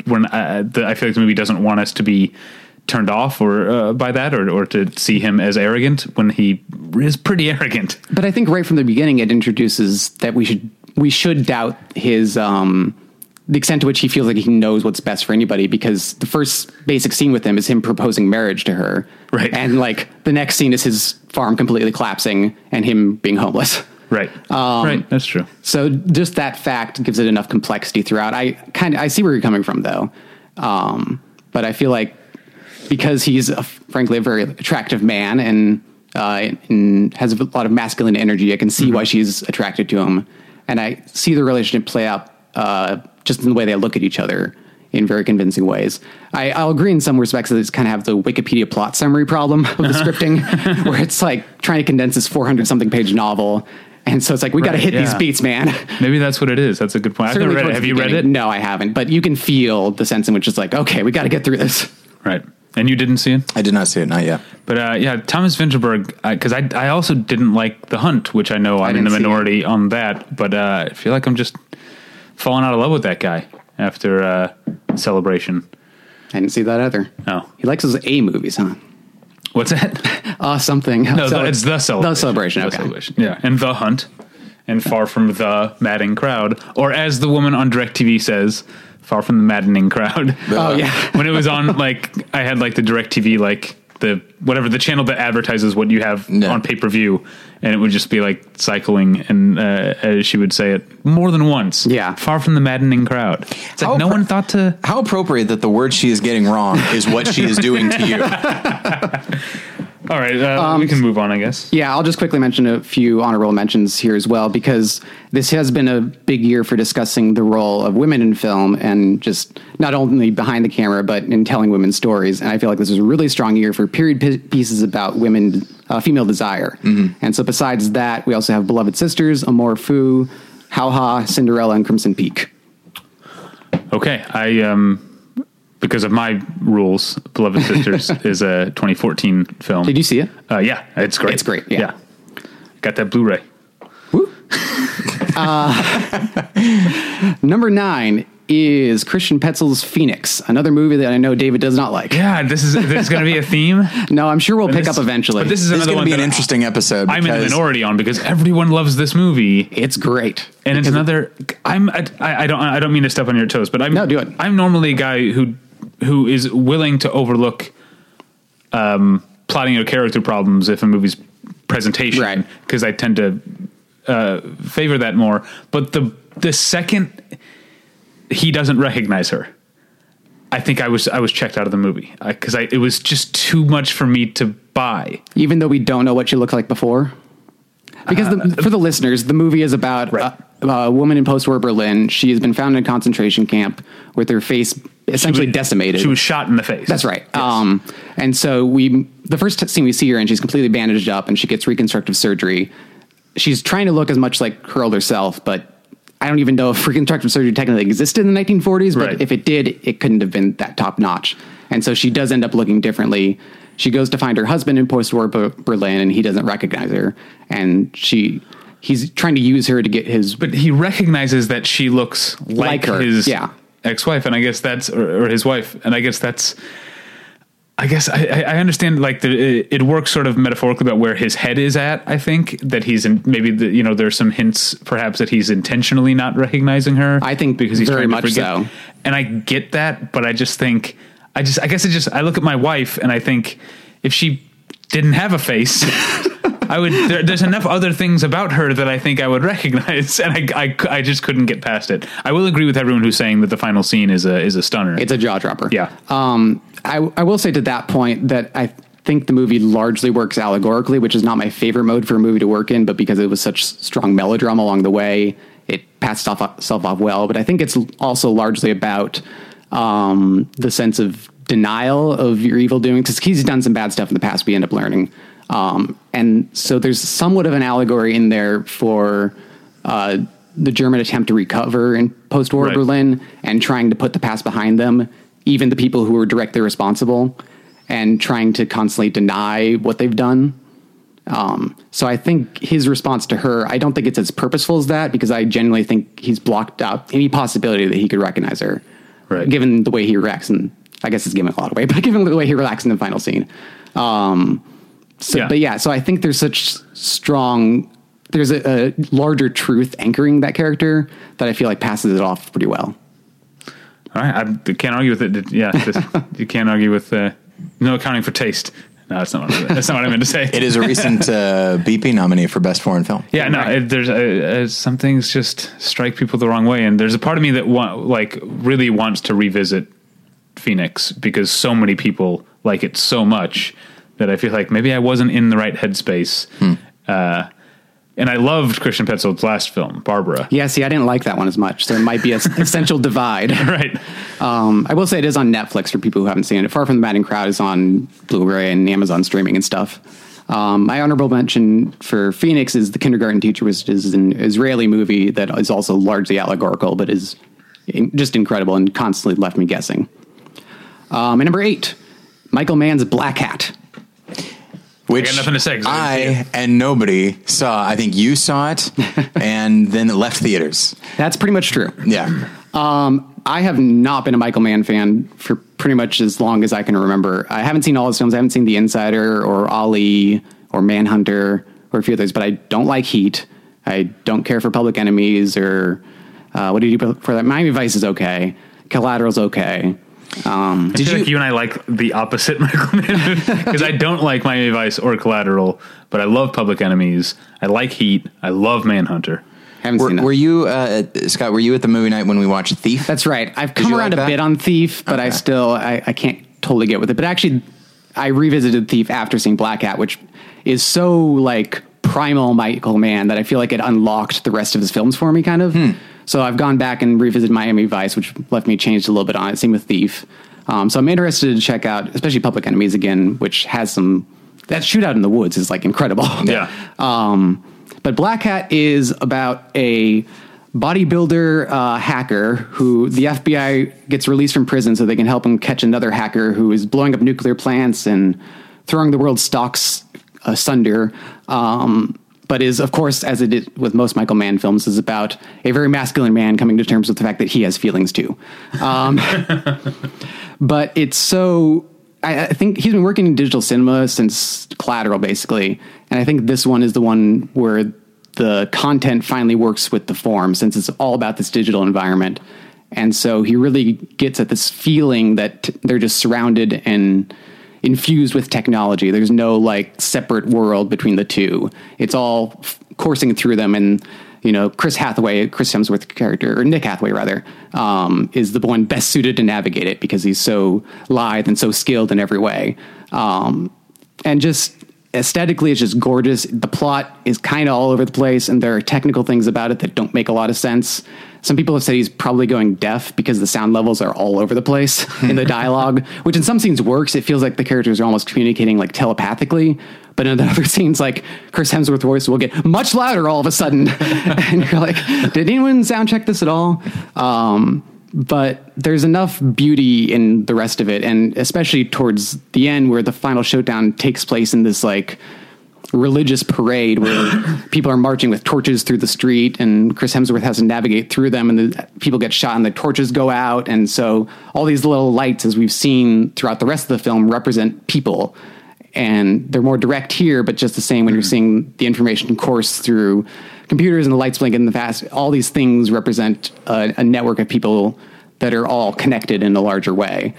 when I feel like the movie doesn't want us to be turned off or by that, or to see him as arrogant when he is pretty arrogant. But I think right from the beginning it introduces that we should doubt his the extent to which he feels like he knows what's best for anybody, because the first basic scene with him is him proposing marriage to her, right? And like the next scene is his farm completely collapsing and him being homeless. Right. Right. That's true. So just that fact gives it enough complexity throughout. I see where you're coming from though, but I feel like, because he's frankly a very attractive man and has a lot of masculine energy, I can see why she's attracted to him. And I see the relationship play out just in the way they look at each other in very convincing ways. I'll agree in some respects that it's kind of have the Wikipedia plot summary problem of the scripting, where it's like trying to condense this 400-something page novel. And so it's like, we got to hit these beats, man. Maybe that's what it is. That's a good point. Certainly I've never read it. Have you read it? No, I haven't. But you can feel the sense in which it's like, okay, we got to get through this. Right. And you didn't see it? I did not see it, not yet. But Thomas Vinterberg, because I also didn't like The Hunt, which I know I'm in the minority on that, but I feel like I'm just falling out of love with that guy after Celebration. I didn't see that either. Oh. He likes his A movies, huh? What's that? Something. No, it's The Celebration. The Celebration, okay. The Celebration. Yeah, and The Hunt, and Far From the Madding Crowd, or as the woman on DirecTV says... Far From the Maddening Crowd. Oh, yeah. When it was on, like, I had, like, the DirecTV, like, the whatever, the channel that advertises what you have on pay-per-view, and it would just be, like, cycling, and as she would say it more than once. Yeah. Far From the Maddening Crowd. It's like, no one thought to... How appropriate that the word she is getting wrong is what she is doing to you. All right, we can move on, I guess. Yeah, I'll just quickly mention a few honorable mentions here as well, because this has been a big year for discussing the role of women in film, and just not only behind the camera, but in telling women's stories. And I feel like this was a really strong year for period pieces about women, female desire. Mm-hmm. And so besides that, we also have Beloved Sisters, Amour Fou, Hauha, Cinderella, and Crimson Peak. Okay, because of my rules, Beloved Sisters is a 2014 film. Did you see it? Yeah, it's great. It's great, yeah. Got that Blu-ray. Woo. Number 9 is Christian Petzold's Phoenix, another movie that I know David does not like. Yeah, this is going to be a theme? No, I'm sure we'll pick up eventually. But this is going to be an interesting episode. I'm in the minority on, because everyone loves this movie. It's great. And it's another... I don't mean to step on your toes, but do it. I'm normally a guy who is willing to overlook plotting or character problems if a movie's presentation, because I tend to favor that more. But the second he doesn't recognize her, I think I was checked out of the movie because it was just too much for me to buy. Even though we don't know what she looked like before, because for the listeners, the movie is about a woman in post-war Berlin. She has been found in a concentration camp with her face essentially decimated. She was shot in the face. That's right. Yes. And so the first scene we see her in, she's completely bandaged up and she gets reconstructive surgery. She's trying to look as much like her older self, but I don't even know if reconstructive surgery technically existed in the 1940s, but if it did, it couldn't have been that top notch. And so she does end up looking differently. She goes to find her husband in post-war Berlin, and he doesn't recognize her. And he's trying to use her to get his... But he recognizes that she looks like her. His ex-wife, and I guess that's... Or his wife, and I guess that's... I guess I understand, like, it works sort of metaphorically about where his head is at, I think, that he's in, maybe, there's some hints, perhaps, that he's intentionally not recognizing her. I think because he's very much so. And I get that, but I just think... I look at my wife and I think if she didn't have a face, there's enough other things about her that I think I would recognize. And I just couldn't get past it. I will agree with everyone who's saying that the final scene is a stunner. It's a jaw dropper. Yeah. I will say to that point that I think the movie largely works allegorically, which is not my favorite mode for a movie to work in, but because it was such strong melodrama along the way, it passed itself off well. But I think it's also largely about, the sense of denial of your evil doing, because he's done some bad stuff in the past, we end up learning. And so there's somewhat of an allegory in there for the German attempt to recover in post-war Berlin and trying to put the past behind them, even the people who were directly responsible, and trying to constantly deny what they've done. So I think his response to her, I don't think it's as purposeful as that, because I genuinely think he's blocked out any possibility that he could recognize her. Right. Given the way he reacts, and I guess it's giving a lot away, but given the way he reacts in the final scene. So I think there's such strong, there's a larger truth anchoring that character that I feel like passes it off pretty well. All right. I can't argue with it. Yeah. You can't argue with, no accounting for taste. No, that's not what I meant to say. It is a recent BP nominee for Best Foreign Film. Yeah, no, some things just strike people the wrong way. And there's a part of me that really wants to revisit Phoenix because so many people like it so much that I feel like maybe I wasn't in the right headspace. And I loved Christian Petzold's last film, Barbara. Yeah, see, I didn't like that one as much. So there might be an essential divide. Right. I will say it is on Netflix for people who haven't seen it. Far From the Madding Crowd is on Blu-ray and Amazon streaming and stuff. My honorable mention for Phoenix is The Kindergarten Teacher, which is an Israeli movie that is also largely allegorical, but is just incredible and constantly left me guessing. And number 8, Michael Mann's Black Hat. Which I got nothing to say. I and nobody saw. I think you saw it and then it left theaters. That's pretty much true. Yeah. I have not been a Michael Mann fan for pretty much as long as I can remember. I haven't seen all his films. I haven't seen The Insider or Ollie or Manhunter or a few others, but I don't like Heat. I don't care for Public Enemies or what do you do for that? Miami Vice is okay. Collateral's okay. I feel like you and I like the opposite Michael Mann, because I don't like Miami Vice or Collateral, but I love Public Enemies. I like Heat. I love Manhunter. Were you, Scott, were you at the movie night when we watched Thief? That's right. I've come around a bit on Thief, but okay. I can't totally get with it. But actually, I revisited Thief after seeing Black Hat, which is so like primal Michael Mann that I feel like it unlocked the rest of his films for me, kind of. So I've gone back and revisited Miami Vice, which left me changed a little bit on it. Same with Thief. So I'm interested to check out, especially Public Enemies again, which has that shootout in the woods is like incredible. Yeah. But Black Hat is about a bodybuilder hacker who the FBI gets released from prison so they can help him catch another hacker who is blowing up nuclear plants and throwing the world's stocks asunder. But is, of course, as it is with most Michael Mann films, is about a very masculine man coming to terms with the fact that he has feelings, too. But it's so... I think he's been working in digital cinema since Collateral, basically. And I think this one is the one where the content finally works with the form, since it's all about this digital environment. And so he really gets at this feeling that they're just surrounded and... infused with technology. There's no like separate world between the two. It's all coursing through them, and you know, Chris Hemsworth's character, or Nick Hathaway rather, is the one best suited to navigate it because he's so lithe and so skilled in every way. And just aesthetically, it's just gorgeous. The plot is kind of all over the place, and there are technical things about it that don't make a lot of sense. Some people have said he's probably going deaf because the sound levels are all over the place in the dialogue, which in some scenes works. It feels like the characters are almost communicating like telepathically, but in other scenes, like Chris Hemsworth's voice will get much louder all of a sudden. And you're like, did anyone sound check this at all? But there's enough beauty in the rest of it. And especially towards the end where the final showdown takes place in this like religious parade where people are marching with torches through the street, and Chris Hemsworth has to navigate through them, and the people get shot and the torches go out. And so all these little lights, as we've seen throughout the rest of the film, represent people, and they're more direct here, but just the same when you're seeing the information course through computers and the lights blink in the fast, all these things represent a network of people that are all connected in a larger way.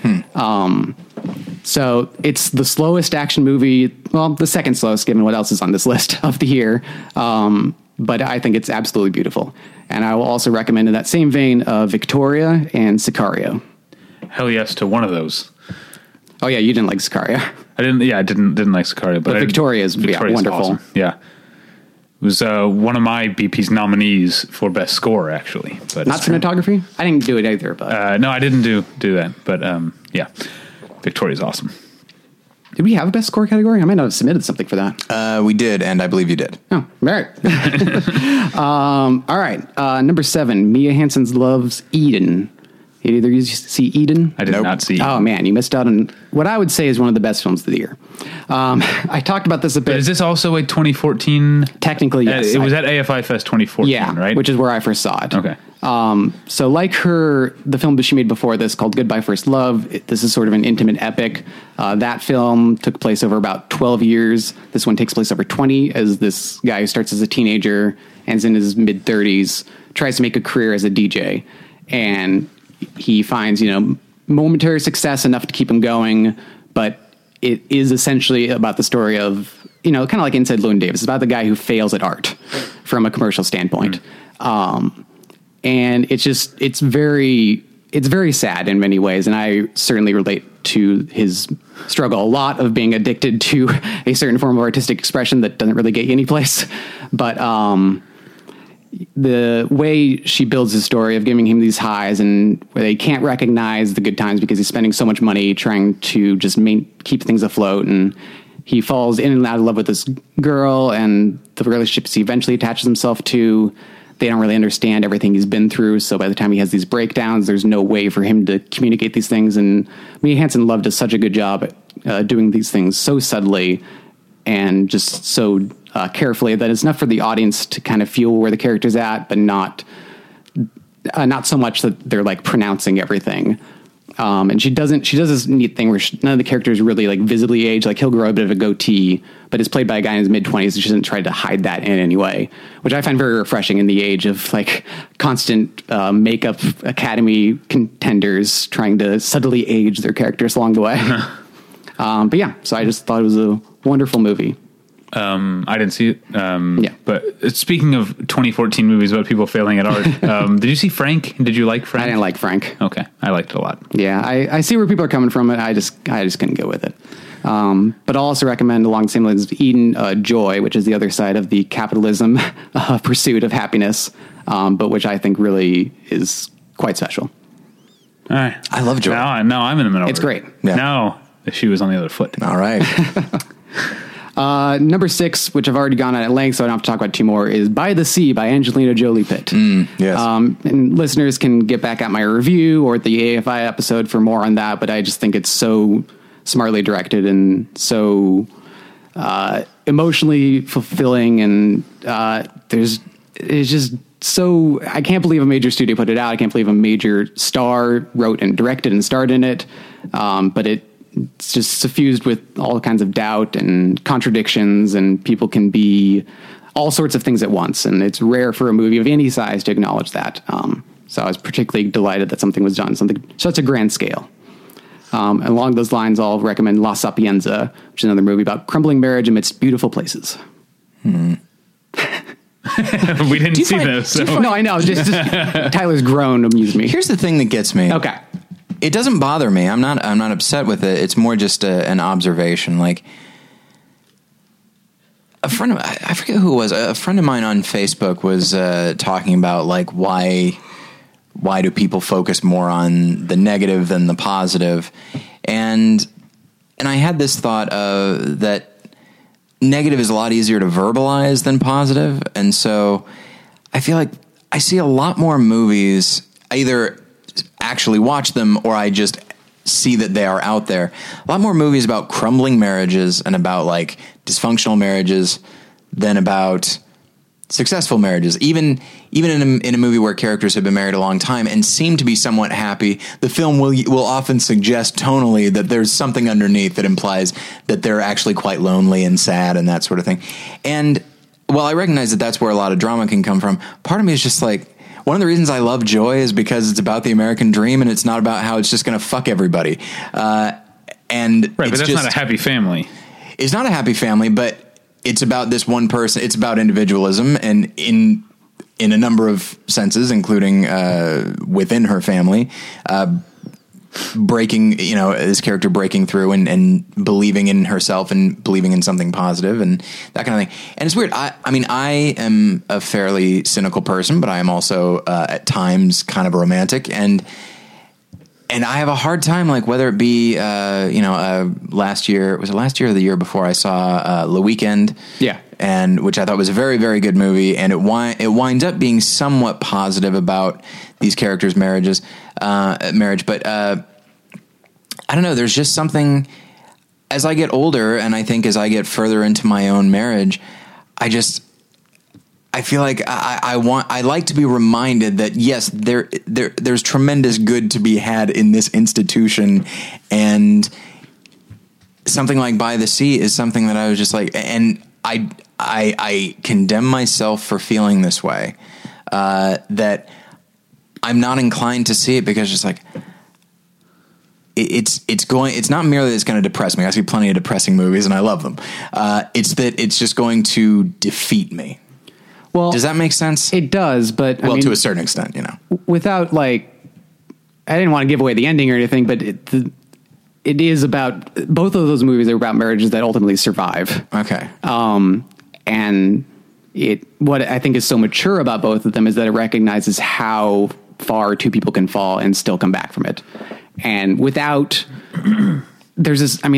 So it's the slowest action movie, well, the second slowest, given what else is on this list, of the year. But I think it's absolutely beautiful. And I will also recommend, in that same vein, Victoria and Sicario. Hell yes to one of those. Oh, yeah, you didn't like Sicario. I didn't like Sicario. But Victoria is wonderful. Awesome. Yeah. It was one of my BP's nominees for Best Score, actually. But not cinematography? I didn't do it either. But no, I didn't do that. But yeah. Victoria's awesome. Did we have a best score category? I might not have submitted something for that. We did, and I believe you did. Oh, all right. All right. Number 7, Mia Hansen's Loves Eden. Did either of you see Eden? I did not see Eden. Oh, man, you missed out on what I would say is one of the best films of the year. I talked about this a bit. But is this also a 2014? Technically, yes. It was at AFI Fest 2014, yeah, right? Which is where I first saw it. Okay. So like the film that she made before this called Goodbye First Love, this is sort of an intimate epic. That film took place over about 12 years. This one takes place over 20, as this guy who starts as a teenager, ends in his mid-30s, tries to make a career as a DJ. And he finds, you know, momentary success enough to keep him going, but it is essentially about the story of, you know, kind of like Inside Llewyn Davis. It's about the guy who fails at art from a commercial standpoint. And it's just, it's very sad in many ways. And I certainly relate to his struggle a lot of being addicted to a certain form of artistic expression that doesn't really get you any place. But, the way she builds the story of giving him these highs and where they can't recognize the good times because he's spending so much money trying to just keep things afloat. And he falls in and out of love with this girl, and the relationships he eventually attaches himself to, they don't really understand everything he's been through. So by the time he has these breakdowns, there's no way for him to communicate these things. And Mia Hansen does such a good job at doing these things so subtly and just so carefully that it's enough for the audience to kind of feel where the character's at, but not so much that they're like pronouncing everything. And she does this neat thing where none of the characters really like visibly age. Like he'll grow a bit of a goatee, but it's played by a guy in his mid-20s, and she doesn't try to hide that in any way, which I find very refreshing in the age of like constant makeup Academy contenders trying to subtly age their characters along the way. But yeah, so I just thought it was a wonderful movie. I didn't see it. Yeah. But speaking of 2014 movies about people failing at art, did you see Frank? Did you like Frank? I didn't like Frank. Okay. I liked it a lot. Yeah. I see where people are coming from. I just couldn't go with it. But I'll also recommend, along the same lines of Eden, Joy, which is the other side of the capitalism pursuit of happiness, but which I think really is quite special. All right. I love Joy. No, I'm in the middle. It's great. Yeah. No, if she was on the other foot. All right. Number 6, which I've already gone on at length, so I don't have to talk about two more, is By the Sea by Angelina Jolie Pitt. Yes. And listeners can get back at my review or at the AFI episode for more on that, but I just think it's so smartly directed and so emotionally fulfilling, and it's just so, I can't believe a major studio put it out. I can't believe a major star wrote and directed and starred in it, but it's just suffused with all kinds of doubt and contradictions, and people can be all sorts of things at once. And it's rare for a movie of any size to acknowledge that. So I was particularly delighted that something was done, something such a grand scale. Along those lines, I'll recommend La Sapienza, which is another movie about crumbling marriage amidst beautiful places. We didn't see those. So. No, I know. Just Tyler's groan amused me. Here's the thing that gets me. Okay. It doesn't bother me. I'm not upset with it. It's more just an observation. Like a friend of I forget who it was. A friend of mine on Facebook was talking about like why do people focus more on the negative than the positive? And I had this thought that negative is a lot easier to verbalize than positive. And so I feel like I see a lot more movies. I either actually watch them or I just see that they are out there. A lot more movies about crumbling marriages and about like dysfunctional marriages than about successful marriages. Even in a movie where characters have been married a long time and seem to be somewhat happy, the film will often suggest tonally that there's something underneath that implies that they're actually quite lonely and sad and that sort of thing. And while I recognize that that's where a lot of drama can come from, part of me is just like, one of the reasons I love Joy is because it's about the American dream and it's not about how it's just going to fuck everybody. But that's not a happy family. It's not a happy family, but it's about this one person. It's about individualism, and in a number of senses, including within her family, breaking through and believing in herself and believing in something positive and that kind of thing. And it's weird. I am a fairly cynical person, but I am also at times kind of romantic, and I have a hard time, like whether it be, last year, was it last year or the year before I saw The Weekend? Yeah. And which I thought was a very, very good movie. And it winds up being somewhat positive about these characters' marriage. But I don't know. There's just something as I get older, and I think as I get further into my own marriage, I feel like I like to be reminded that yes, there's tremendous good to be had in this institution, and something like By the Sea is something that I was just like, and I condemn myself for feeling this way, that I'm not inclined to see it because it's just like, it's not merely that it's going to depress me. I see plenty of depressing movies and I love them. It's that it's just going to defeat me. Well, does that make sense? It does, but well, I mean, to a certain extent, you know. Without like, I didn't want to give away the ending or anything, but it is about both of those movies are about marriages that ultimately survive. Okay, and what I think is so mature about both of them is that it recognizes how far two people can fall and still come back from it, and without. There's an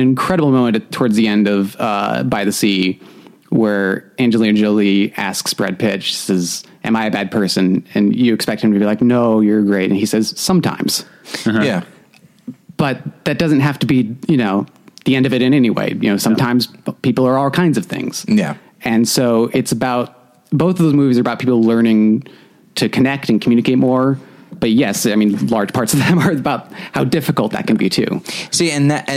incredible moment towards the end of By the Sea, where Angelina Jolie asks Brad Pitt, she says, "Am I a bad person?" And you expect him to be like, "No, you're great." And he says, "Sometimes." Uh-huh. Yeah. But that doesn't have to be, the end of it in any way. Sometimes people are all kinds of things. Yeah. And so it's about, both of those movies are about people learning to connect and communicate more. But yes, I mean, large parts of them are about how difficult that can be too. See, and that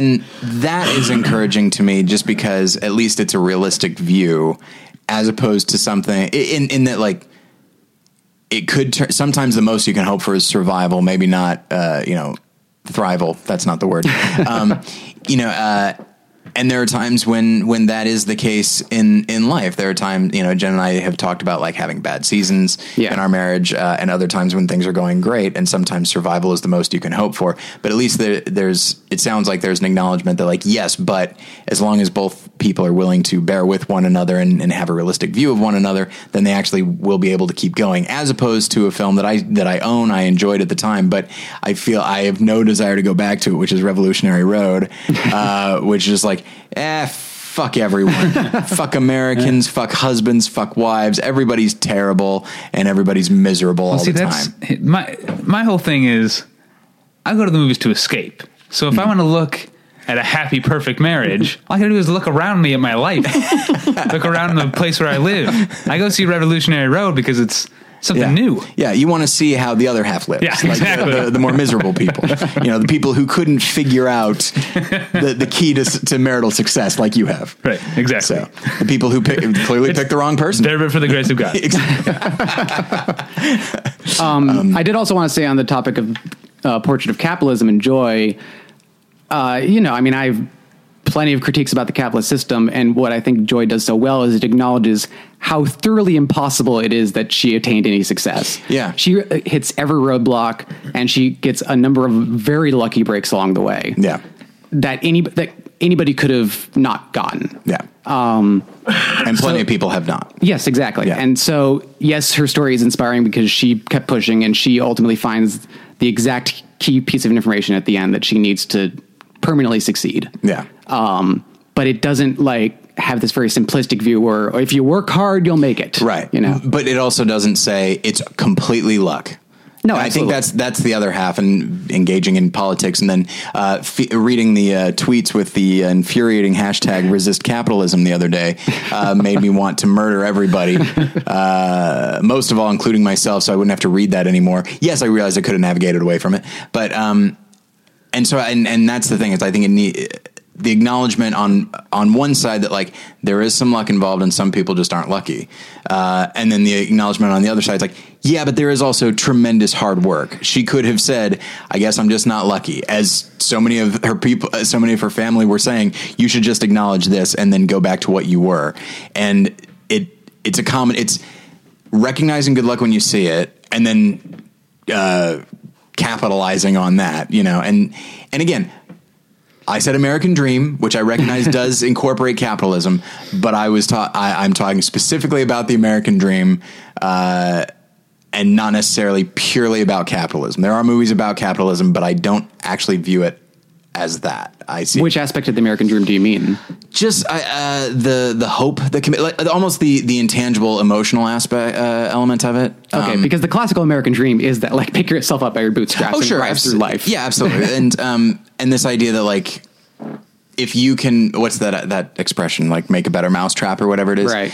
is encouraging to me, just because at least it's a realistic view, as opposed to something in that like it could turn. Sometimes the most you can hope for is survival, maybe not thrival. That's not the word. And there are times when that is the case in life. There are times, Jen and I have talked about like having bad seasons in our marriage, and other times when things are going great. And sometimes survival is the most you can hope for. But at least it sounds like there's an acknowledgement that like, yes, but as long as both people are willing to bear with one another and have a realistic view of one another, then they actually will be able to keep going, as opposed to a film that I own, I enjoyed at the time, but I feel I have no desire to go back to it, which is Revolutionary Road, which is like, fuck everyone. Fuck Americans, fuck husbands, fuck wives. Everybody's terrible and everybody's miserable all the time. My whole thing is I go to the movies to escape. So if I want to look at a happy, perfect marriage, all I gotta do is look around me at my life. Look around the place where I live. I go see Revolutionary Road because it's something new. Yeah, you want to see how the other half lives. Yeah, exactly. The more miserable people. The people who couldn't figure out the key to marital success like you have. Right, exactly. So, the people who clearly picked the wrong person. There but for the grace of God. Exactly. I did also want to say on the topic of Portrait of Capitalism and Joy, I've plenty of critiques about the capitalist system, and what I think Joy does so well is it acknowledges how thoroughly impossible it is that she attained any success. Yeah. She hits every roadblock, and she gets a number of very lucky breaks along the way. Yeah. That anybody could have not gotten. Yeah. And plenty of people have not. Yes, exactly. Yeah. And so, yes, her story is inspiring because she kept pushing, and she ultimately finds the exact key piece of information at the end that she needs to permanently succeed. Yeah. But it doesn't have this very simplistic view where if you work hard, you'll make it. Right. You know, but it also doesn't say it's completely luck. No, I think that's the other half, and engaging in politics, and then reading the tweets with the infuriating hashtag resist capitalism the other day made me want to murder everybody, most of all, including myself, so I wouldn't have to read that anymore. Yes, I realized I could have navigated away from it, but and that's the thing, is I think the acknowledgement on one side that there is some luck involved and some people just aren't lucky. And then the acknowledgement on the other side is yeah, but there is also tremendous hard work. She could have said, I guess I'm just not lucky, as so many of her people, so many of her family were saying, you should just acknowledge this and then go back to what you were. And it's recognizing good luck when you see it, and then, capitalizing on that, and again, I said American Dream, which I recognize does incorporate capitalism, but I'm talking specifically about the American Dream, and not necessarily purely about capitalism. There are movies about capitalism, but I don't actually view it as that. I see. Which aspect of the American Dream do you mean? Just the hope, almost the intangible emotional aspect element of it. Okay, because the classical American Dream is that pick yourself up by your bootstraps and drive through life. Yeah, absolutely. And this idea that if you can, what's that expression, make a better mousetrap or whatever it is, right?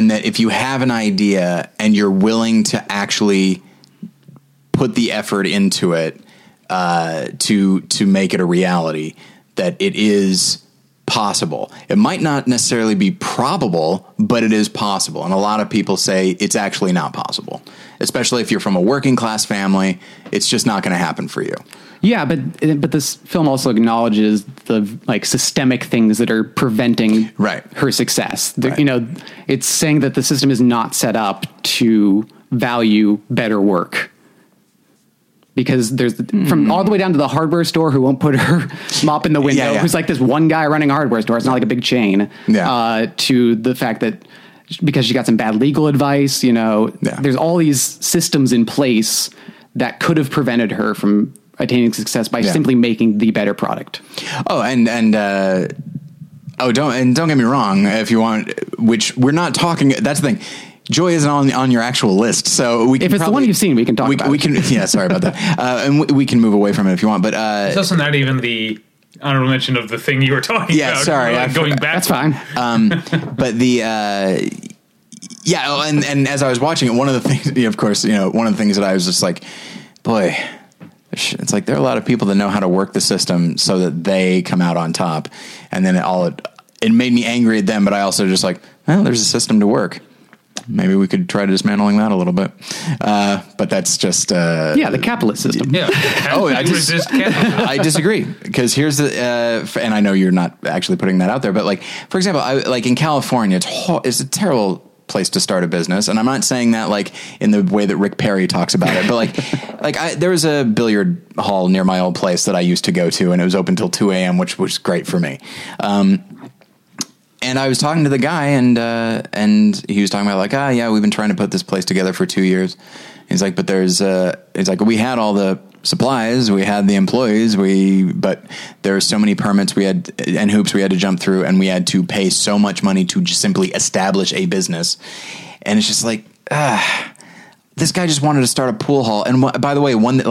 And that if you have an idea and you're willing to actually put the effort into it, to make it a reality, that it is possible. It might not necessarily be probable, but it is possible. And a lot of people say it's actually not possible, especially if you're from a working class family. It's just not going to happen for you. Yeah, but this film also acknowledges the systemic things that are preventing her success. Right. It's saying that the system is not set up to value better work. Because there's from all the way down to the hardware store who won't put her mop in the window, yeah. who's this one guy running a hardware store. It's not a big chain, yeah. To the fact that because she got some bad legal advice, yeah. There's all these systems in place that could have prevented her from attaining success by simply making the better product. Oh, don't get me wrong. If you want, which we're not talking, that's the thing. Joy isn't on your actual list, so we can. If it's the one you've seen, we can talk about it. We can, yeah, sorry about that. And we can move away from it if you want, but it's also not even the honorable mention of the thing you were talking about. Yeah, sorry, going back. That's fine. But the and as I was watching it, one of the things, of course, one of the things that I was just boy, it's there are a lot of people that know how to work the system so that they come out on top, and then it made me angry at them, but I also just well, there's a system to work. Maybe we could try dismantling that a little bit. But that's just... the capitalist system. Yeah. I disagree. Because here's the... and I know you're not actually putting that out there, but for example, in California, it's a terrible place to start a business. And I'm not saying that in the way that Rick Perry talks about it, but there was a billiard hall near my old place that I used to go to, and it was open till 2 a.m., which was great for me. And I was talking to the guy, and he was talking about we've been trying to put this place together for 2 years. He's but there's we had all the supplies, we had the employees, but there were so many permits we had and hoops we had to jump through, and we had to pay so much money to just simply establish a business. And it's just this guy just wanted to start a pool hall, and by the way, one that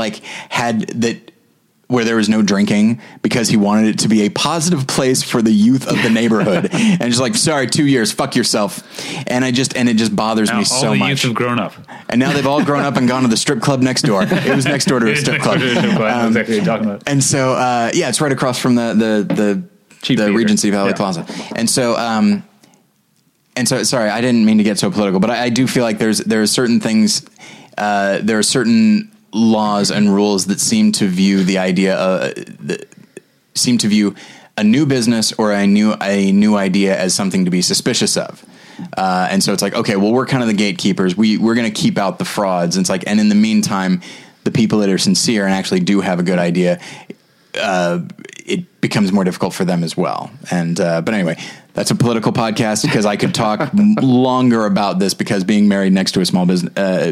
had that. Where there was no drinking, because he wanted it to be a positive place for the youth of the neighborhood. And just sorry, 2 years, fuck yourself. And it just bothers me so much. All the youth have grown up. And now they've all grown up and gone to the strip club next door. It was next door to a strip club. Exactly what you're talking about. And so, it's right across from the Regency Valley Plaza. And so, sorry, I didn't mean to get so political, but I do feel there are certain things, there are certain laws and rules that seem to view a new business or a new idea as something to be suspicious of. And so it's like, okay, well, we're kind of the gatekeepers. We're going to keep out the frauds. And it's like, and in the meantime, the people that are sincere and actually do have a good idea, it becomes more difficult for them as well. And, but anyway, that's a political podcast because I could talk longer about this, because being married next to a small business, the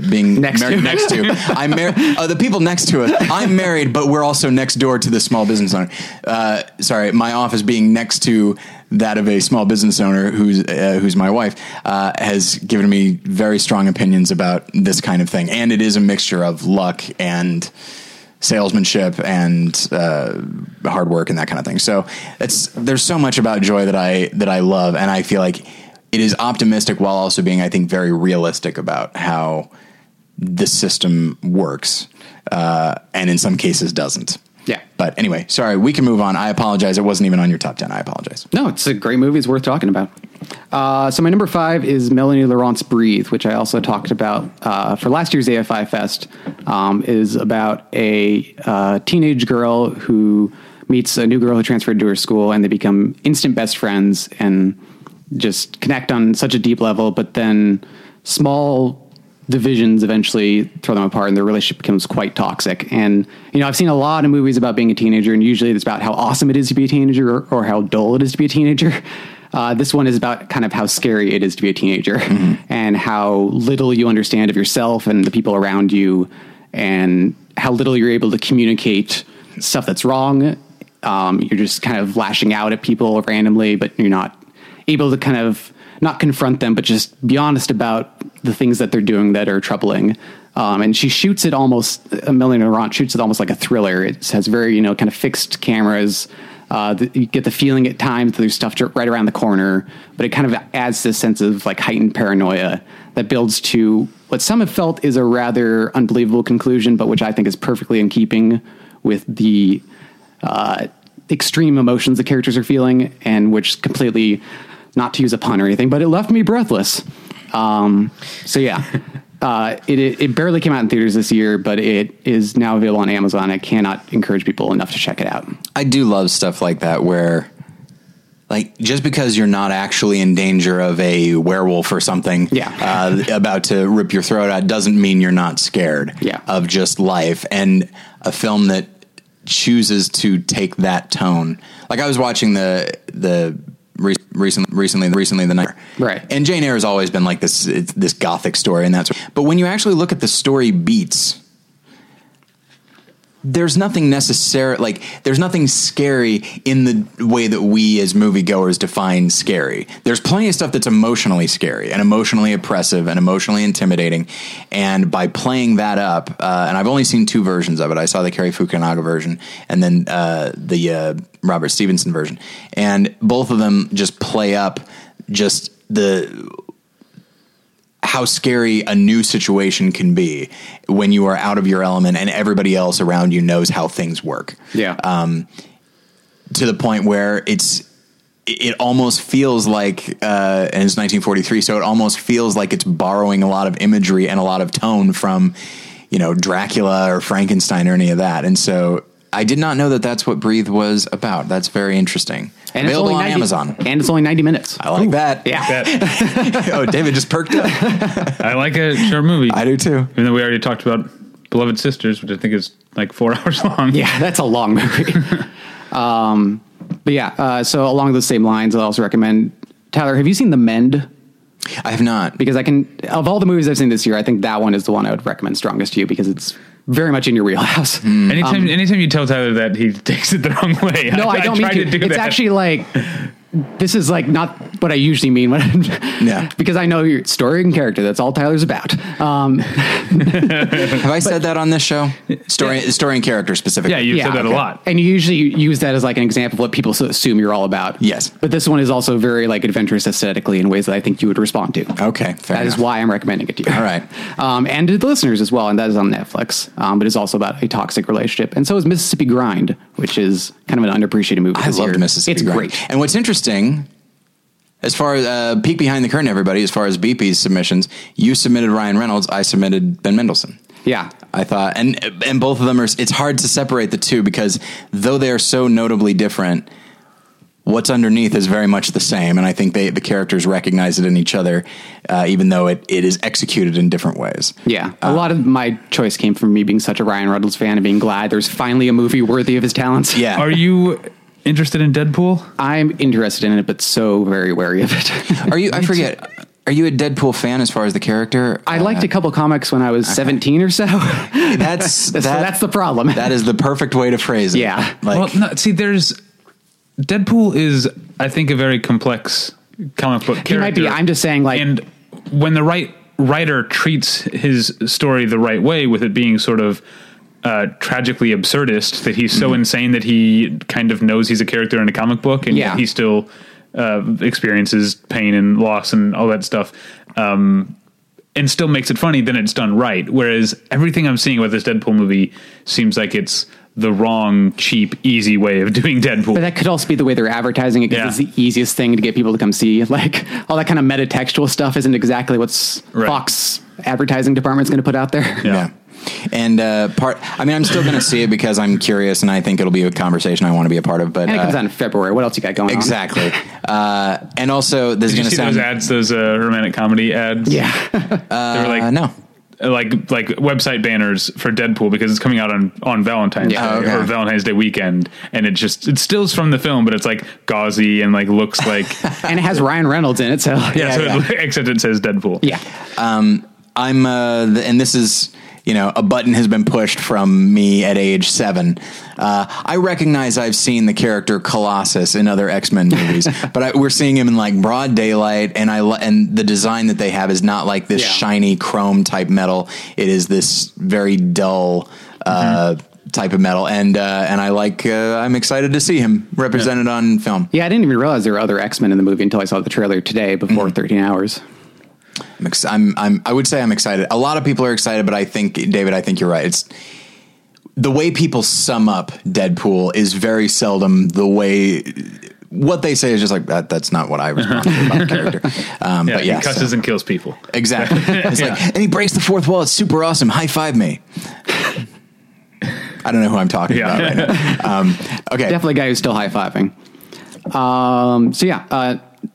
people next to us, I'm married, but we're also next door to the small business owner. My office being next to that of a small business owner who's my wife, has given me very strong opinions about this kind of thing. And it is a mixture of luck and salesmanship and hard work and that kind of thing. So there's so much about joy that I love, and I feel like it is optimistic while also being, I think, very realistic about how the system works, and in some cases doesn't. Yeah. But anyway, sorry, we can move on. I apologize. It wasn't even on your top 10. I apologize. No, it's a great movie. It's worth talking about. So my number 5 is Melanie Laurent's Breathe, which I also talked about for last year's AFI Fest. Is about a teenage girl who meets a new girl who transferred to her school, and they become instant best friends and just connect on such a deep level. But then small divisions eventually throw them apart, and their relationship becomes quite toxic. And, you know, I've seen a lot of movies about being a teenager, and usually it's about how awesome it is to be a teenager or how dull it is to be a teenager. This one is about kind of how scary it is to be a teenager, mm-hmm. and how little you understand of yourself and the people around you, and how little you're able to communicate stuff that's wrong. You're just kind of lashing out at people randomly, but you're not able to kind of not confront them, but just be honest about the things that they're doing that are troubling. And she shoots it almost, Melanie Laurent shoots it almost like a thriller. It has very, you know, kind of fixed cameras. You get the feeling at times that there's stuff right around the corner, but it kind of adds this sense of like heightened paranoia that builds to what some have felt is a rather unbelievable conclusion, but which I think is perfectly in keeping with the extreme emotions the characters are feeling, and which completely, not to use a pun or anything, but it left me breathless. It barely came out in theaters this year, but it is now available on Amazon. I cannot encourage people enough to check it out. I do love stuff like that, where like, just because you're not actually in danger of a werewolf or something about to rip your throat out doesn't mean you're not scared of just life. And a film that chooses to take that tone. Like, I was watching recently The Night, right? And Jane Eyre has always been like this. It's this gothic story, and that's. But when you actually look at the story beats, there's nothing necessary. Like, there's nothing scary in the way that we as moviegoers define scary. There's plenty of stuff that's emotionally scary and emotionally oppressive and emotionally intimidating. And by playing that up, and I've only seen 2 versions of it. I saw the Cary Fukunaga version, and then the Robert Stevenson version, and both of them just play up just how scary a new situation can be when you are out of your element and everybody else around you knows how things work. Yeah. To the point where it almost feels like, and it's 1943. So it almost feels like it's borrowing a lot of imagery and a lot of tone from, you know, Dracula or Frankenstein or any of that. And so, I did not know that that's what Breathe was about. That's very interesting. And available on Amazon. And it's only 90 minutes. I like that. Yeah. That. Oh, David just perked up. I like a short movie. I do too. Even though we already talked about Beloved Sisters, which I think is like 4 hours long. Yeah, that's a long movie. So along those same lines, I'll also recommend, Tyler, have you seen The Mend? I have not. Because of all the movies I've seen this year, I think that one is the one I would recommend strongest to you, because it's very much in your wheelhouse. Mm. Anytime you tell Tyler that, he takes it the wrong way. No, I don't mean to. It's actually like, this is like not what I usually mean when I'm, because I know your story and character. That's all Tyler's about. Have I said that on this show? Story and character specifically. Yeah, you've said that a lot. And you usually use that as like an example of what people assume you're all about. Yes. But this one is also very like adventurous aesthetically in ways that I think you would respond to. Okay, fair enough. That is why I'm recommending it to you. All right. And to the listeners as well, and that is on Netflix. But it's also about a toxic relationship. And so is Mississippi Grind, which is kind of an underappreciated movie. I loved Mississippi Grind. It's great. And what's interesting, as far as peek behind the curtain, everybody, as far as BP's submissions, you submitted Ryan Reynolds, I submitted Ben Mendelsohn. Yeah. I thought, and both of them it's hard to separate the two, because though they are so notably different, what's underneath is very much the same. And I think the characters recognize it in each other, even though it is executed in different ways. Yeah. A lot of my choice came from me being such a Ryan Reynolds fan and being glad there's finally a movie worthy of his talents. Yeah. Are you interested in Deadpool? I'm interested in it, but so very wary of it. Are you, I forget, are you a Deadpool fan as far as the character? I liked a couple comics when I was 17 or so. That's the problem. That is the perfect way to phrase it. Yeah. Like, well, no, see, Deadpool is, I think, a very complex comic book character. He might be. I'm just saying, like... And when the right writer treats his story the right way, with it being sort of tragically absurdist, that he's so insane that he kind of knows he's a character in a comic book, and yet he still experiences pain and loss and all that stuff, and still makes it funny, then it's done right. Whereas everything I'm seeing with this Deadpool movie seems like it's the wrong, cheap, easy way of doing Deadpool. But that could also be the way they're advertising it, because it's the easiest thing to get people to come see. Like, all that kind of metatextual stuff isn't exactly what's Fox advertising department's going to put out there. Yeah. And I'm still going to see it because I'm curious, and I think it'll be a conversation I want to be a part of. But and it comes out in February. What else you got going on? Exactly. And also, this is going to sound... Did you see those ads, those romantic comedy ads? Yeah. They were like... No. Like website banners for Deadpool, because it's coming out on Valentine's Day or Valentine's Day weekend, and it stills from the film, but it's like gauzy and like looks like and it has Ryan Reynolds in it, so except it says Deadpool. Yeah. I'm and this is, you know, a button has been pushed from me at age 7. I recognize I've seen the character Colossus in other X-Men movies, but we're seeing him in like broad daylight, and and the design that they have is not like this shiny chrome type metal. It is this very dull type of metal, and I like. I'm excited to see him represented on film. Yeah, I didn't even realize there were other X-Men in the movie until I saw the trailer today before 13 hours. I would say I'm excited. A lot of people are excited, but I think, David, I think you're right. It's the way people sum up Deadpool is very seldom the way what they say is just like that's not what I was talking about the character. But he cusses and kills people. Exactly. It's like, and he breaks the fourth wall. It's super awesome. High five me. I don't know who I'm talking about right now. Okay. Definitely a guy who's still high fiving.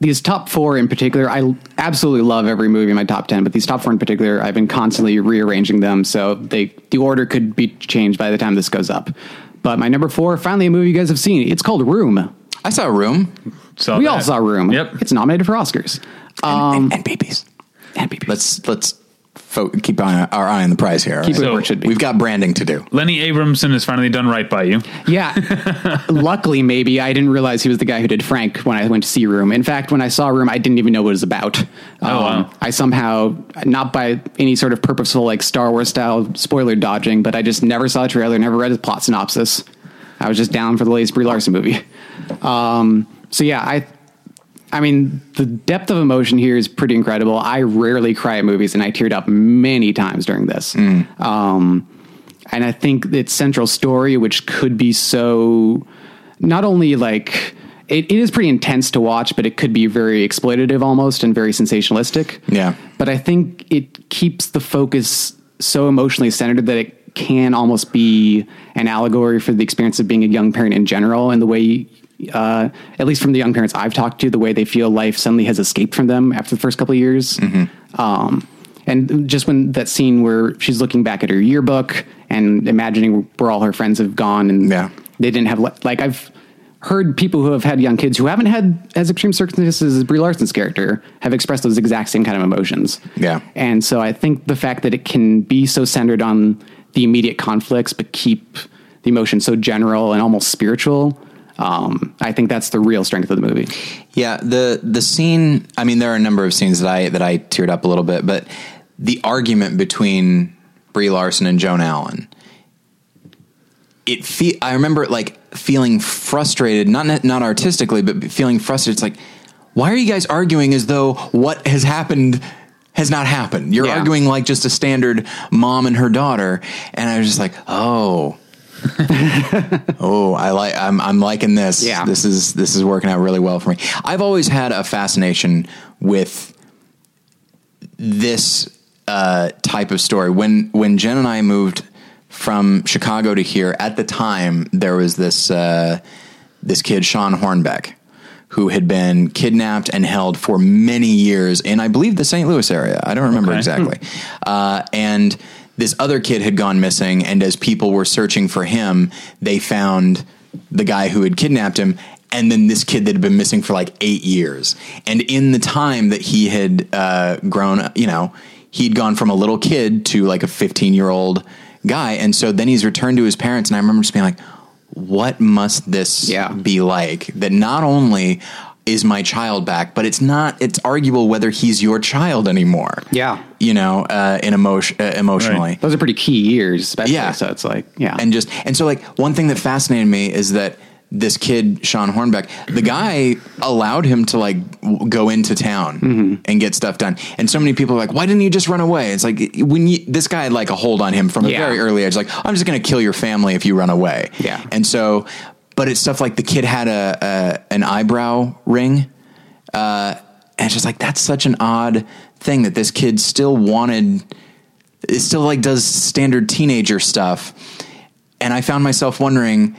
These top 4 in particular, I absolutely love every movie in my top 10, but these top 4 in particular, I've been constantly rearranging them, so the order could be changed by the time this goes up. But my number 4, finally a movie you guys have seen. It's called Room. I saw Room. We all saw Room. Yep. It's nominated for Oscars. And BBs. And BBs. Let's keep our eye on the prize here. Keep it where it should be. We've got branding to do. Lenny Abramson has finally done right by you. Yeah. Luckily, maybe. I didn't realize he was the guy who did Frank when I went to see Room. In fact, when I saw Room, I didn't even know what it was about. Wow. I somehow, not by any sort of purposeful like Star Wars style spoiler dodging, but I just never saw a trailer, never read a plot synopsis. I was just down for the latest Brie Larson movie. I mean, the depth of emotion here is pretty incredible. I rarely cry at movies, and I teared up many times during this. And I think its central story, which could be so... Not only, like... It is pretty intense to watch, but it could be very exploitative almost and very sensationalistic. Yeah. But I think it keeps the focus so emotionally centered that it can almost be an allegory for the experience of being a young parent in general, and the way... at least from the young parents I've talked to, the way they feel life suddenly has escaped from them after the first couple of years. And just when that scene where she's looking back at her yearbook and imagining where all her friends have gone, and they didn't have, like, I've heard people who have had young kids who haven't had as extreme circumstances as Brie Larson's character have expressed those exact same kind of emotions. Yeah. And so I think the fact that it can be so centered on the immediate conflicts, but keep the emotion so general and almost spiritual, I think that's the real strength of the movie. Yeah. The scene, I mean, there are a number of scenes that I teared up a little bit, but the argument between Brie Larson and Joan Allen, I remember feeling frustrated, not artistically, but feeling frustrated. It's like, why are you guys arguing as though what has happened has not happened? You're arguing like just a standard mom and her daughter. And I was just like, I'm liking this. Yeah. This is working out really well for me. I've always had a fascination with this type of story. When Jen and I moved from Chicago to here, at the time there was this kid, Sean Hornbeck, who had been kidnapped and held for many years in, I believe, the St. Louis area. I don't remember exactly. And this other kid had gone missing, and as people were searching for him, they found the guy who had kidnapped him, and then this kid that had been missing for like 8 years. And in the time that he had grown, you know, he'd gone from a little kid to like a 15-year-old guy. And so then he's returned to his parents, and I remember just being like, what must this be like? That not only is my child back, but it's not, it's arguable whether he's your child anymore. Yeah. You know, emotionally. Right. Those are pretty key years, especially. Yeah. So it's like, yeah. And just, and so like one thing that fascinated me is that this kid, Sean Hornbeck, the guy allowed him to like go into town and get stuff done. And so many people are like, why didn't you just run away? It's like, when you, this guy had like a hold on him from a very early age, like, I'm just going to kill your family if you run away. Yeah. And so, but it's stuff like the kid had an eyebrow ring. And it's just like, that's such an odd thing that this kid still wanted. It still like does standard teenager stuff. And I found myself wondering,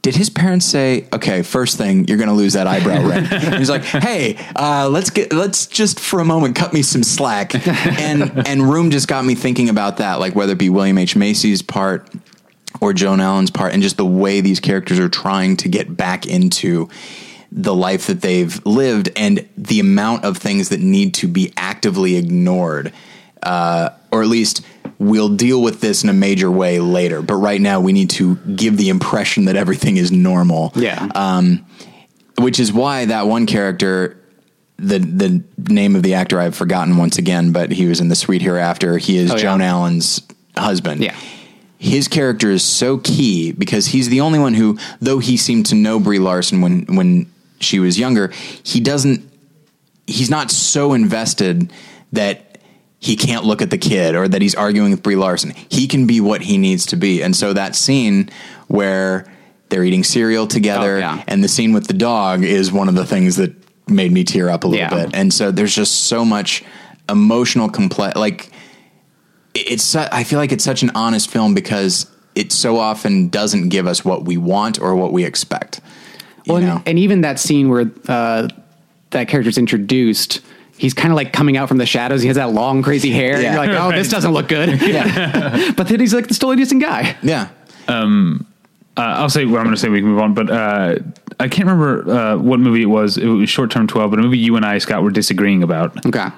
did his parents say, okay, first thing, you're going to lose that eyebrow ring? And he's like, hey, let's just for a moment cut me some slack. And Room just got me thinking about that, like whether it be William H. Macy's part or Joan Allen's part, and just the way these characters are trying to get back into the life that they've lived and the amount of things that need to be actively ignored, or at least we'll deal with this in a major way later, but right now we need to give the impression that everything is normal. Yeah. Which is why that one character, the name of the actor I've forgotten once again, but he was in The Suite Hereafter. He is Joan Allen's husband. Yeah. His character is so key because he's the only one who, though he seemed to know Brie Larson when she was younger, he's not so invested that he can't look at the kid or that he's arguing with Brie Larson. He can be what he needs to be. And so that scene where they're eating cereal together and the scene with the dog is one of the things that made me tear up a little bit. And so there's just so much emotional like it's, I feel like it's such an honest film because it so often doesn't give us what we want or what we expect. Well, and even that scene where that character's introduced, he's kind of like coming out from the shadows. He has that long, crazy hair. Yeah. And you're like, oh, this doesn't look good. But then he's like the totally decent guy. Yeah. I'll say what I'm going to say. We can move on. But I can't remember what movie it was. It was Short Term 12, but a movie you and I, Scott, were disagreeing about. Okay.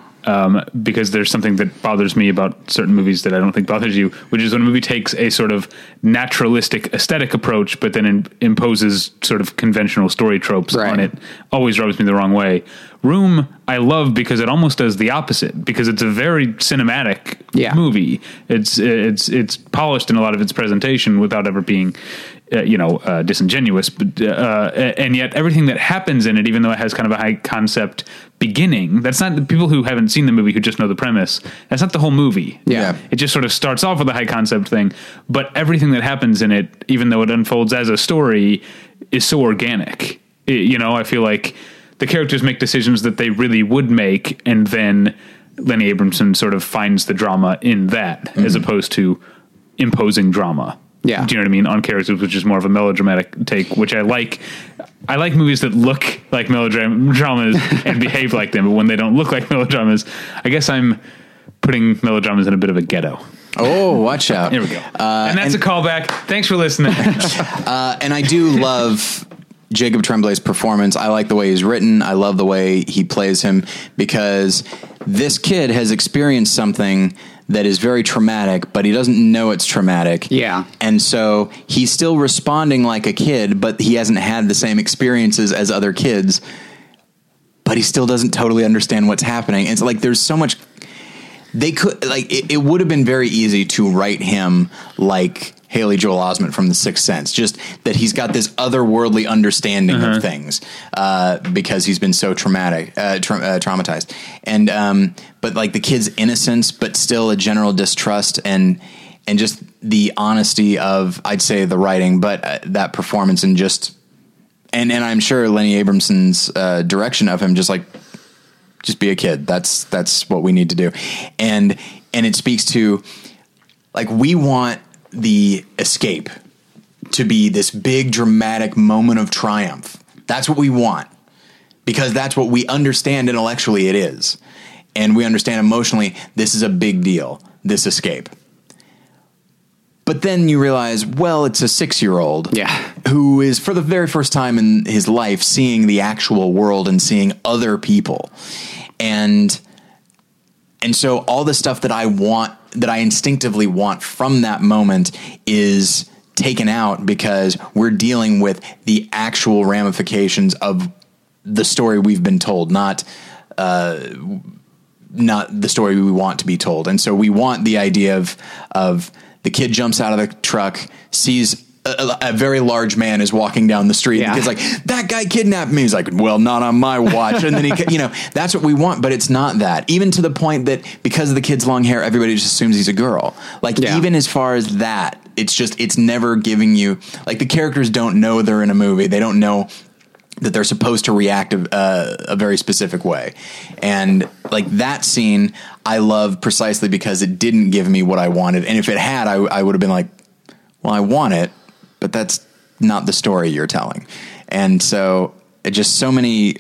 Because there's something that bothers me about certain movies that I don't think bothers you, which is when a movie takes a sort of naturalistic aesthetic approach, but then imposes sort of conventional story tropes on it. Always rubs me the wrong way. Room, I love because it almost does the opposite, because it's a very cinematic movie. It's polished in a lot of its presentation without ever being disingenuous, but and yet everything that happens in it, even though it has kind of a high concept beginning, that's not the people who haven't seen the movie, who just know the premise. That's not the whole movie. Yeah. It just sort of starts off with a high concept thing, but everything that happens in it, even though it unfolds as a story, is so organic. I feel like the characters make decisions that they really would make, and then Lenny Abramson sort of finds the drama in that, as opposed to imposing drama. Yeah. Do you know what I mean? On characters, which is more of a melodramatic take, which I like. I like movies that look like melodramas and behave like them, but when they don't look like melodramas, I guess I'm putting melodramas in a bit of a ghetto. Oh, watch out. Here we go. And that's a callback. Thanks for listening. And I do love Jacob Tremblay's performance. I like the way he's written. I love the way he plays him, because this kid has experienced something that is very traumatic, but he doesn't know it's traumatic. Yeah. And so he's still responding like a kid, but he hasn't had the same experiences as other kids, but he still doesn't totally understand what's happening. It's like, there's so much they could, like, it would have been very easy to write him like Haley Joel Osment from The Sixth Sense, just that he's got this otherworldly understanding of things, because he's been so traumatized. And, but like the kid's innocence, but still a general distrust and just the honesty of, I'd say, the writing, but that performance, and just, and I'm sure Lenny Abramson's direction of him, just like, just be a kid. That's what we need to do. And it speaks to, like, we want the escape to be this big dramatic moment of triumph. That's what we want. because that's what we understand intellectually it is. And we understand emotionally, this is a big deal, this escape. But then you realize, well, it's a 6-year-old who is for the very first time in his life seeing the actual world and seeing other people. And so all the stuff that I want, that I instinctively want from that moment is taken out because we're dealing with the actual ramifications of the story we've been told, not the story we want to be told. And so we want the idea of the kid jumps out of the truck, sees a very large man is walking down the street. Yeah. And he's like, that guy kidnapped me. He's like, well, not on my watch. And then he, you know, that's what we want, but it's not that. Even to the point that because of the kid's long hair, everybody just assumes he's a girl. Like even as far as that, it's just, it's never giving you, like, the characters don't know they're in a movie. They don't know that they're supposed to react a very specific way. And like that scene, I love precisely because it didn't give me what I wanted. And if it had, I would have been like, well, I want it, but that's not the story you're telling. And so it just it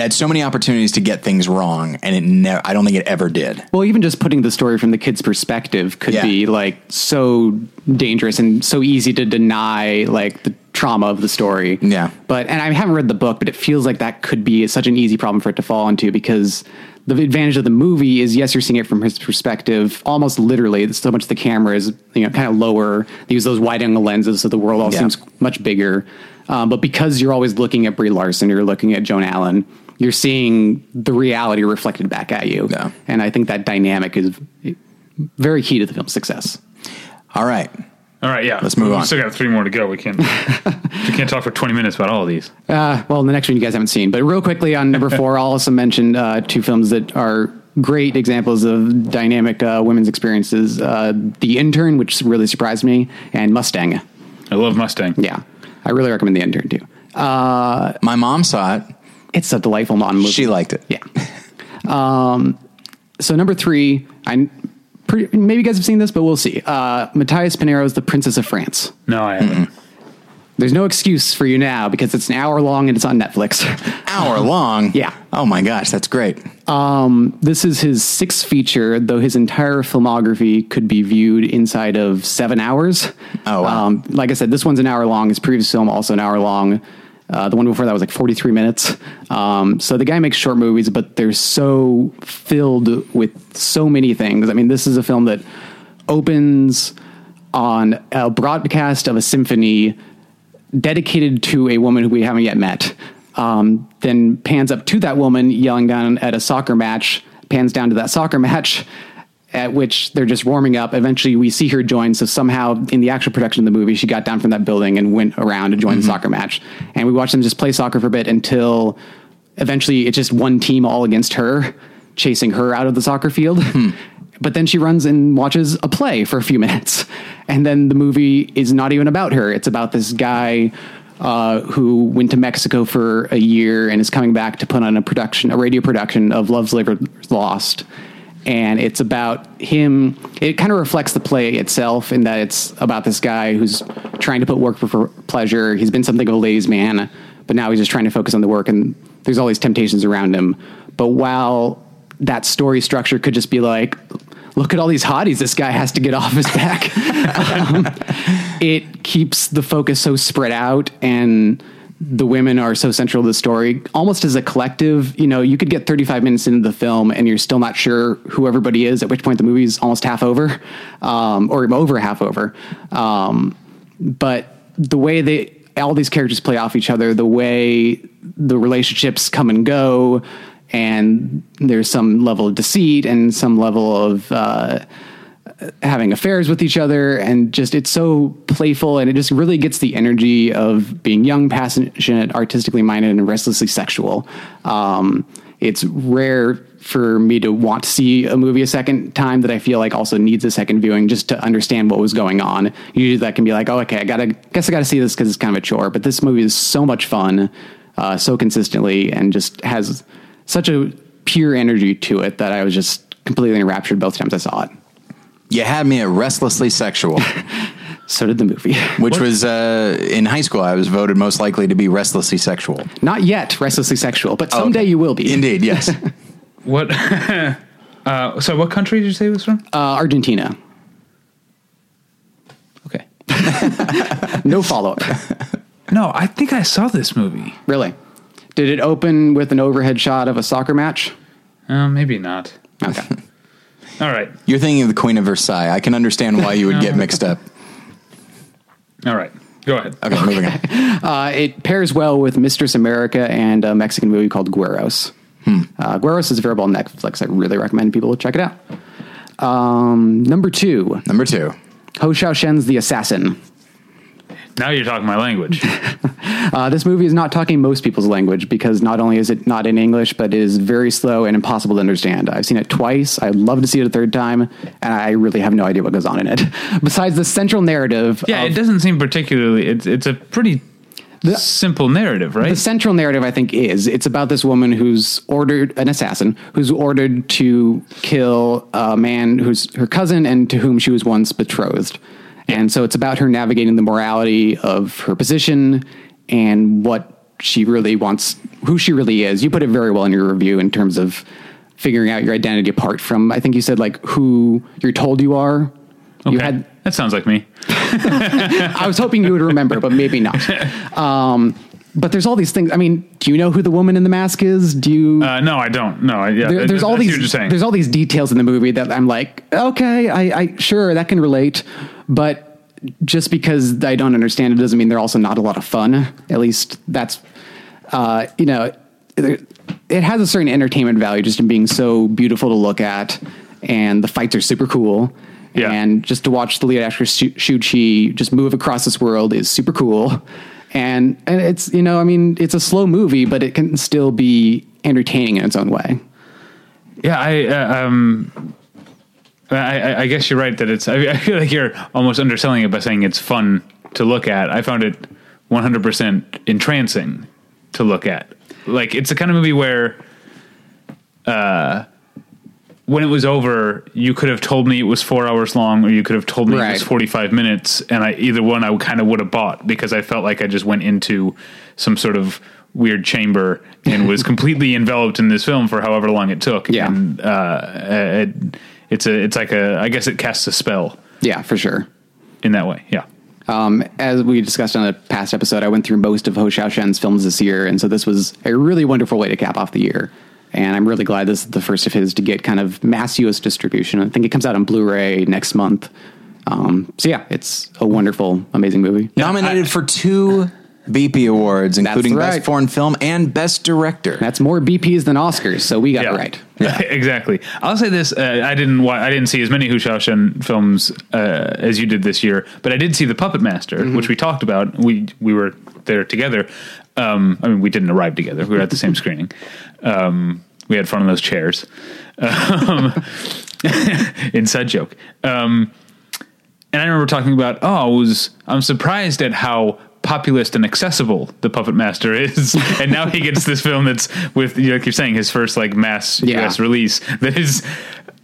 had so many opportunities to get things wrong, and I don't think it ever did. Well, even just putting the story from the kid's perspective could be like so dangerous and so easy to deny like the trauma of the story. Yeah. But, and I haven't read the book, but it feels like that could be such an easy problem for it to fall into, because the advantage of the movie is, yes, you're seeing it from his perspective, almost literally. It's so much the camera is, you know, kind of lower. They use those wide angle lenses, so the world all seems much bigger. But because you're always looking at Brie Larson, you're looking at Joan Allen, you're seeing the reality reflected back at you. Yeah. And I think that dynamic is very key to the film's success. All right. Yeah. Let's move on. We still got 3 more to go. We can't talk for 20 minutes about all of these. Well, the next one you guys haven't seen, but real quickly on number 4, I'll also mention 2 films that are great examples of dynamic women's experiences. The Intern, which really surprised me, and Mustang. I love Mustang. Yeah. I really recommend The Intern too. My mom saw it. It's a delightful non-movie. She liked it. Yeah. So number 3, maybe you guys have seen this, but we'll see. Matthias Pinero's The Princess of France. No, I haven't. There's no excuse for you now because it's an hour long and it's on Netflix. Hour long? Yeah. Oh my gosh, that's great. This is his 6th feature, though his entire filmography could be viewed inside of 7 hours. Oh, wow. Like I said, this one's an hour long. His previous film, also an hour long. The one before that was like 43 minutes. So the guy makes short movies, but they're so filled with so many things. I mean, this is a film that opens on a broadcast of a symphony dedicated to a woman who we haven't yet met. Then pans up to that woman yelling down at a soccer match, pans down to that soccer match, at which they're just warming up. Eventually we see her join. So somehow in the actual production of the movie, she got down from that building and went around to join the soccer match. And we watched them just play soccer for a bit until eventually it's just one team all against her, chasing her out of the soccer field. But then she runs and watches a play for a few minutes. And then the movie is not even about her. It's about this guy who went to Mexico for a year and is coming back to put on a radio production of Love's Labor Lost. And it's about him. It kind of reflects the play itself in that it's about this guy who's trying to put work for pleasure. He's been something of a ladies' man, but now he's just trying to focus on the work, and there's all these temptations around him. But while that story structure could just be like, look at all these hotties this guy has to get off his back, it keeps the focus so spread out, and the women are so central to the story, almost as a collective. You know, you could get 35 minutes into the film and you're still not sure who everybody is, at which point the movie's almost half over, or over half over. But the way all these characters play off each other, the way the relationships come and go, and there's some level of deceit and some level of, having affairs with each other, and just it's so playful, and it just really gets the energy of being young, passionate, artistically minded, and restlessly sexual. It's rare for me to want to see a movie a second time that I feel like also needs a second viewing just to understand what was going on. Usually that can be like, oh, okay, I gotta see this because it's kind of a chore, but this movie is so much fun, so consistently, and just has such a pure energy to it that I was just completely enraptured both times I saw it. You had me at restlessly sexual. So did the movie. Which was, in high school, I was voted most likely to be restlessly sexual. Not yet restlessly sexual, but someday you will be. Indeed, yes. What? So what country did you say this from? Argentina. Okay. No follow-up. No, I think I saw this movie. Really? Did it open with an overhead shot of a soccer match? Maybe not. Okay. All right. You're thinking of the Queen of Versailles. I can understand why you would get mixed up. All right. Go ahead. Okay, moving on. It pairs well with Mistress America and a Mexican movie called Gueros. Gueros is available on Netflix. I really recommend people check it out. Number two. Ho Xiaoshen's The Assassin. Now you're talking my language. This movie is not talking most people's language because not only is it not in English, but it is very slow and impossible to understand. I've seen it twice. I'd love to see it a third time, and I really have no idea what goes on in it. Besides the central narrative. Yeah, it doesn't seem particularly... It's a pretty... The simple narrative, right? The central narrative, I think, is it's about this woman who's ordered an assassin who's ordered to kill a man who's her cousin and to whom she was once betrothed. Yeah. And so it's about her navigating the morality of her position and what she really wants, who she really is. You put it very well in your review in terms of figuring out your identity apart from, I think you said, like, who you're told you are. Okay. That sounds like me. I was hoping you would remember, but maybe not. But there's all these things. I mean, do you know who the woman in the mask is? Do you? No, I don't. No, yeah. There's all these details in the movie that I'm like, okay, I sure that can relate, but just because I don't understand it doesn't mean they're also not a lot of fun. At least that's, it has a certain entertainment value just in being so beautiful to look at, and the fights are super cool. Yeah. And just to watch the lead actress Shuqi just move across this world is super cool. And it's, it's a slow movie, but it can still be entertaining in its own way. Yeah, I guess you're right that it's, I feel like you're almost underselling it by saying it's fun to look at. I found it 100% entrancing to look at. Like, it's the kind of movie where... when it was over, you could have told me it was 4 hours long, or you could have told me it was 45 minutes. And either one I kind of would have bought, because I felt like I just went into some sort of weird chamber and was completely enveloped in this film for however long it took. Yeah. And, I guess it casts a spell. Yeah, for sure. In that way. Yeah. As we discussed on a past episode, I went through most of Ho Xiaoshen's films this year. And so this was a really wonderful way to cap off the year. And I'm really glad this is the first of his to get kind of mass U.S. distribution. I think it comes out on Blu-ray next month. So, yeah, it's a wonderful, amazing movie. Yeah, nominated for 2 BP awards, including Best Foreign Film and Best Director. That's more BPs than Oscars, so we got it right. Yeah. Exactly. I'll say this. I didn't see as many Ho Xiaoshen films as you did this year, but I did see The Puppet Master, which we talked about. We were there together. We didn't arrive together. We were at the same screening. We had fun in those chairs. Inside joke. And I remember talking about, I'm surprised at how populist and accessible The Puppet Master is. And now he gets this film that's with, like you're saying, his first like mass US release that is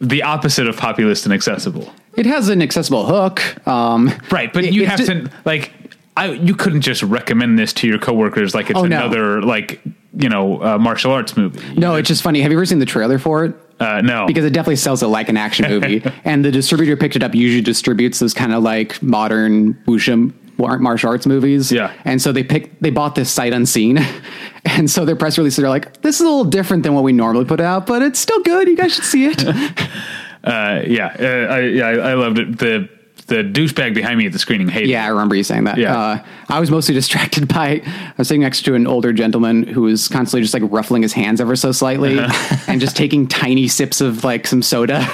the opposite of populist and accessible. It has an accessible hook. Right. But you have to like, you couldn't just recommend this to your coworkers. Like it's martial arts movie. No, it's just funny. Have you ever seen the trailer for it? No. Because it definitely sells it like an action movie. And the distributor picked it up usually distributes those kind of like modern wuxia martial arts movies. Yeah. And so they bought this sight unseen. And so their press releases are like, this is a little different than what we normally put out, but it's still good. You guys should see it. I loved it. The douchebag behind me at the screening hated. Yeah, I remember you saying that. Yeah. I was mostly distracted I was sitting next to an older gentleman who was constantly just like ruffling his hands ever so slightly and just taking tiny sips of like some soda.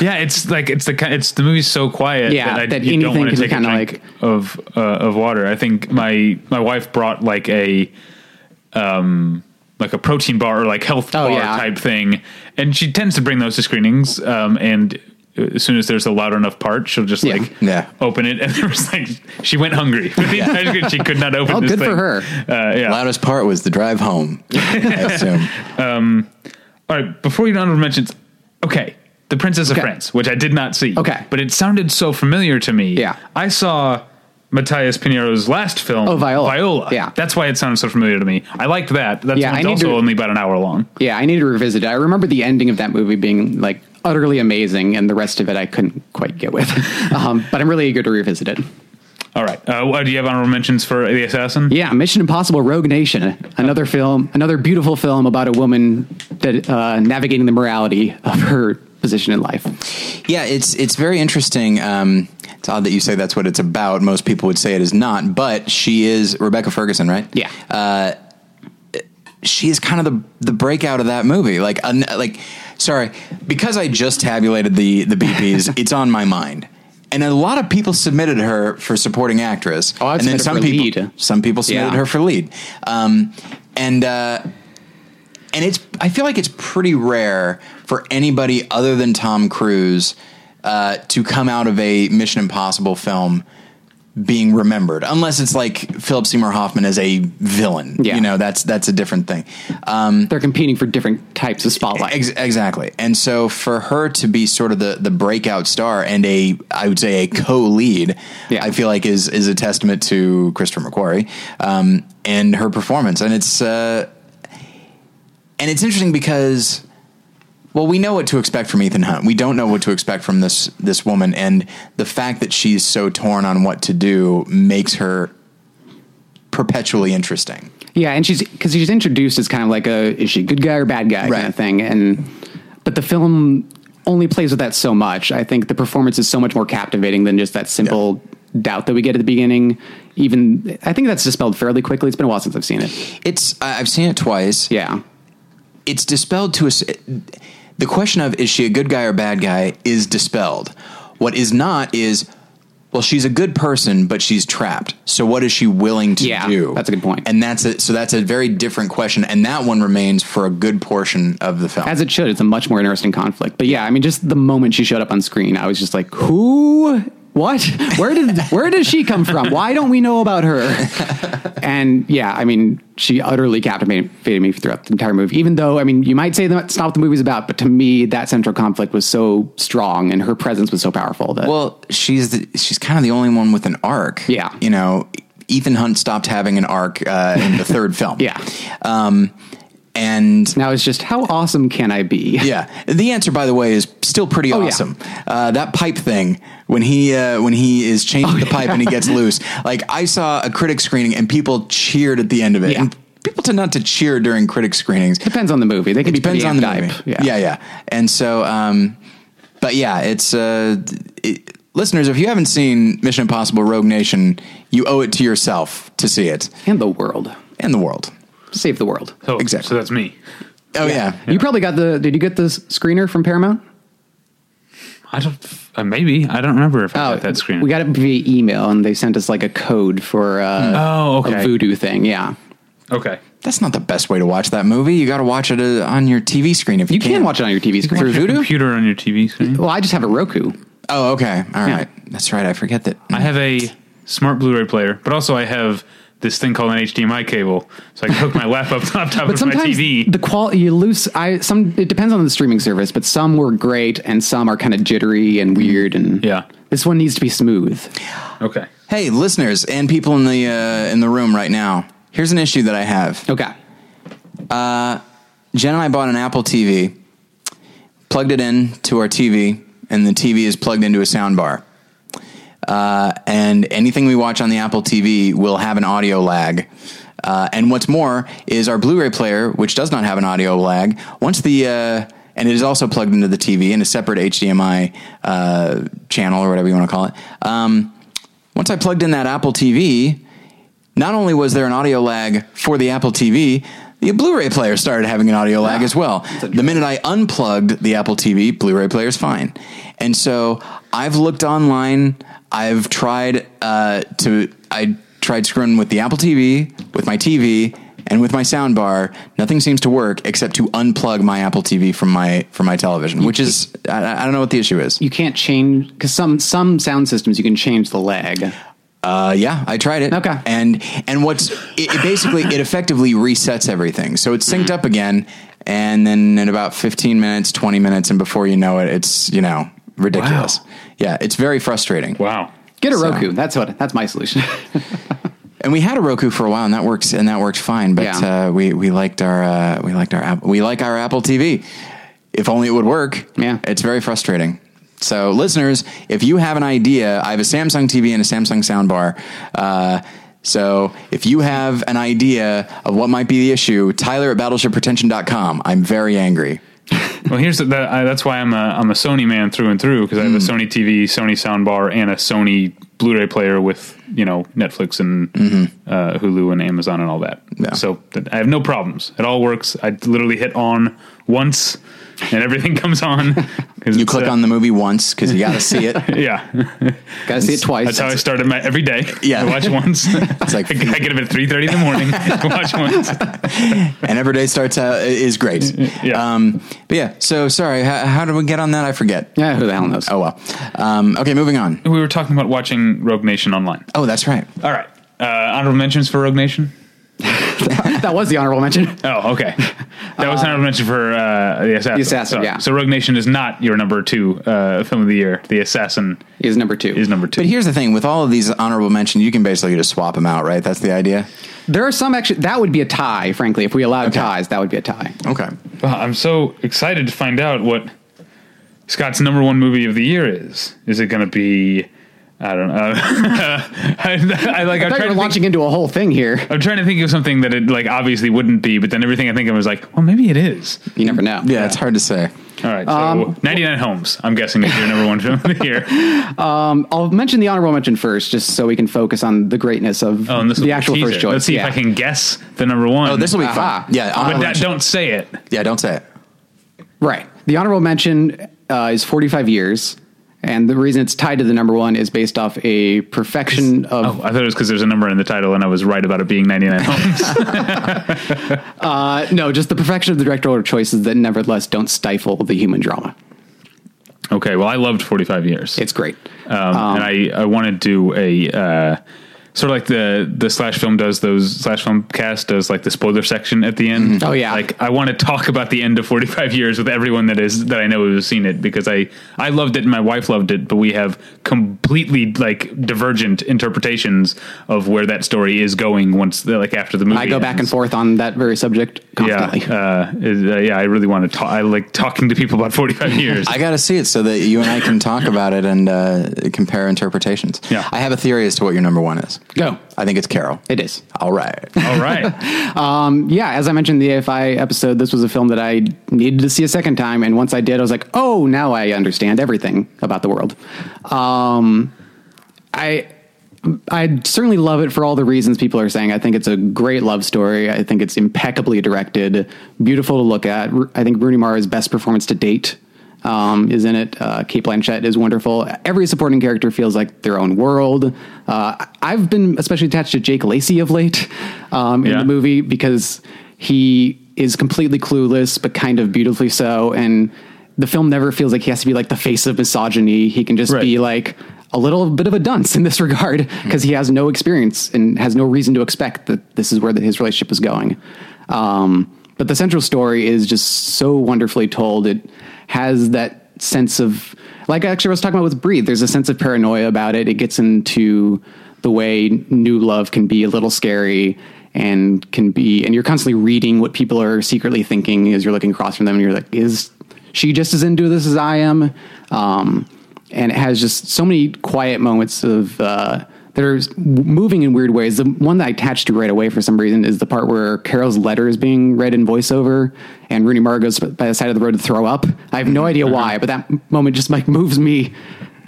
Yeah, the movie's so quiet that you don't want to take a drink of water. I think my wife brought like a protein bar or like health bar type thing, and she tends to bring those to screenings and. As soon as there's a loud enough part, she'll just open it. And there was like, she went hungry. She could not open this thing. Well, good for her. Loudest part was the drive home. I assume. All right. Before you go on with mentions. Okay. The Princess of France, which I did not see. Okay. But it sounded so familiar to me. Yeah. I saw Matthias Pinero's last film, Viola. Yeah. That's why it sounded so familiar to me. I liked that. That's only about an hour long. Yeah, I need to revisit it. I remember the ending of that movie being like utterly amazing, and the rest of it I couldn't quite get with. But I'm really eager to revisit it. All right. Do you have honorable mentions for The Assassin? Yeah, Mission Impossible Rogue Nation. Another film, another beautiful film about a woman that navigating the morality of her position in life. Yeah, it's very interesting. It's odd that you say that's what it's about. Most people would say it is not, but she is Rebecca Ferguson, right? Yeah. She is kind of the breakout of that movie. Sorry, because I just tabulated the BPs, it's on my mind. And a lot of people submitted her for supporting actress. Oh, and then some people submitted her for lead. And it's, I feel like it's pretty rare for anybody other than Tom Cruise to come out of a Mission Impossible film being remembered, unless it's like Philip Seymour Hoffman as a villain. Yeah. You know, that's a different thing. They're competing for different types of spotlight. Exactly. And so for her to be sort of the breakout star and I would say a co-lead, I feel like is a testament to Christopher McQuarrie, and her performance. And it's interesting because, well, we know what to expect from Ethan Hunt. We don't know what to expect from this woman, and the fact that she's so torn on what to do makes her perpetually interesting. Yeah, and she's introduced as kind of like is she good guy or bad guy, right, kind of thing. But the film only plays with that so much. I think the performance is so much more captivating than just that simple doubt that we get at the beginning. Even I think that's dispelled fairly quickly. It's been a while since I've seen it. I've seen it twice. Yeah, it's dispelled to us. The question of, is she a good guy or bad guy, is dispelled. What is not is, well, she's a good person, but she's trapped. So what is she willing to do? Yeah, that's a good point. And that's a very different question. And that one remains for a good portion of the film. As it should. It's a much more interesting conflict. But yeah, I mean, just the moment she showed up on screen, I was just like, who? What? Where did she come from? Why don't we know about her? And yeah, I mean, she utterly captivated me throughout the entire movie, even though, I mean, you might say that's not what the movie's about, but to me, that central conflict was so strong and her presence was so powerful that. Well, she's kind of the only one with an arc. Yeah. You know, Ethan Hunt stopped having an arc in the third film. Yeah. And now it's just, how awesome can I be? Yeah. The answer, by the way, is still pretty awesome. Yeah. That pipe thing, when he is changing the pipe and he gets loose, like I saw a critic screening and people cheered at the end of it. Yeah. And people tend not to cheer during critic screenings. Depends on the movie. They can be pretty amped. Yeah. And so, but yeah, it's, listeners, if you haven't seen Mission Impossible Rogue Nation, you owe it to yourself to see it. And the world. Save the world. Oh, exactly. So that's me. Oh, yeah. You probably got did you get the screener from Paramount? Maybe. I don't remember if I got that screener. We got it via email, and they sent us like a code for a voodoo thing. Yeah. Okay. That's not the best way to watch that movie. You got to watch it on your TV screen if you can. You can watch it on your TV screen. Through voodoo? Computer on your TV screen. Well, I just have a Roku. Oh, okay. All right. That's right. I forget that. I have a smart Blu-ray player, but also I have this thing called an HDMI cable, so I can hook my laptop of my TV. The quality you lose. It depends on the streaming service, but some were great and some are kind of jittery and weird. And this one needs to be smooth. Okay. Hey, listeners and people in the room right now, here's an issue that I have. Okay. Jen and I bought an Apple TV, plugged it in to our TV, and the TV is plugged into a sound bar. And anything we watch on the Apple TV will have an audio lag. And what's more is our Blu-ray player, which does not have an audio lag. Once and it is also plugged into the TV in a separate HDMI, channel or whatever you want to call it. Once I plugged in that Apple TV, not only was there an audio lag for the Apple TV, the Blu-ray player started having an audio lag as well. The minute I unplugged the Apple TV, Blu-ray player's fine. And so I've looked online. I've tried screwing with the Apple TV, with my TV, and with my sound bar. Nothing seems to work except to unplug my Apple TV from my television, which is, I don't know what the issue is. You can't change, because some sound systems you can change the lag. Yeah, I tried it. Okay. And it basically, it effectively resets everything. So it's synced up again And then in about 15 minutes, 20 minutes, and before you know it, it's, you know, ridiculous. Wow. Yeah, it's very frustrating. Wow. Get a Roku. That's my solution. And we had a Roku for a while, and that worked fine. But yeah. we like our Apple TV. If only it would work. Yeah, it's very frustrating. So, listeners, if you have an idea, I have a Samsung TV and a Samsung soundbar. So if you have an idea of what might be the issue, Tyler@BattleshipPretension.com. I'm very angry. Well, that's why I'm a Sony man through and through, because I have a Sony TV, Sony soundbar, and a Sony Blu-ray player with, you know, Netflix and Hulu and Amazon and all that. Yeah. So I have no problems. It all works. I literally hit on once and everything comes on. You click on the movie once because you got to see it. Yeah. Got to see it twice. That's how I started my every day. Yeah. I watch once. It's like I get up at 3:30 in the morning. Watch once. And every day starts out is great. Yeah. But yeah. So sorry. How did we get on that? I forget. Yeah. Who the hell knows? Oh, well. Okay. Moving on. We were talking about watching Rogue Nation online. Oh, that's right. All right. Honorable mentions for Rogue Nation. That was the honorable mention. Oh, okay. That was an honorable mention for The Assassin. The Assassin, so, yeah. So Rogue Nation is not your number two film of the year. The Assassin is number two. But here's the thing. With all of these honorable mentions, you can basically just swap them out, right? That's the idea? There are some actually... That would be a tie, frankly. If we allowed ties, that would be a tie. Okay. Well, I'm so excited to find out what Scott's number one movie of the year is. Is it going to be... I don't know. I thought you were launching into a whole thing here. I'm trying to think of something that it like obviously wouldn't be, but then everything I think of was like, well, maybe it is. You never know. Yeah, it's hard to say. All right, so 99 Homes, I'm guessing, is your number one film of the year. I'll mention the honorable mention first, just so we can focus on the greatness of the actual first choice. Let's see if I can guess the number one. Oh, this will be fun. Yeah, but don't say it. Yeah, don't say it. Right. The honorable mention is 45 Years. And the reason it's tied to the number one is based off a perfection of... Oh, I thought it was because there's a number in the title and I was right about it being 99 Homes. No, just the perfection of the directorial choices that nevertheless don't stifle the human drama. Okay, well, I loved 45 Years. It's great. And I want to do a... sort of like the Slash Film cast does like the spoiler section at the end. Oh yeah. Like I want to talk about the end of 45 Years with everyone that I know who's seen it, because I loved it and my wife loved it, but we have completely like divergent interpretations of where that story is going once like after the movie. I go ends. Back and forth on that very subject constantly. Yeah. I really want to talk. I like talking to people about 45 Years. I got to see it so that you and I can talk about it and compare interpretations. Yeah. I have a theory as to what your number one is. Go. I think it's Carol. It is. All right. Yeah, as I mentioned in the AFI episode, this was a film that I needed to see a second time. And once I did, I was like, oh, now I understand everything about the world. I certainly love it for all the reasons people are saying. I think it's a great love story. I think it's impeccably directed, beautiful to look at. I think Rooney Mara's best performance to date is in it. Kate Blanchett is wonderful. Every supporting character feels like their own world. I've been especially attached to Jake Lacy of late in the movie, because he is completely clueless, but kind of beautifully so. And the film never feels like he has to be like the face of misogyny. He can just be like a little bit of a dunce in this regard, because he has no experience and has no reason to expect that this is where his relationship is going. But the central story is just so wonderfully told. It has that sense of, like, actually I was talking about with Breathe, there's a sense of paranoia about it. It gets into the way new love can be a little scary and and you're constantly reading what people are secretly thinking as you're looking across from them. And you're like, is she just as into this as I am? And it has just so many quiet moments of, that are moving in weird ways. The one that I attached to right away for some reason is the part where Carol's letter is being read in voiceover and Rooney Mara goes by the side of the road to throw up. I have no idea why, but that moment just like moves me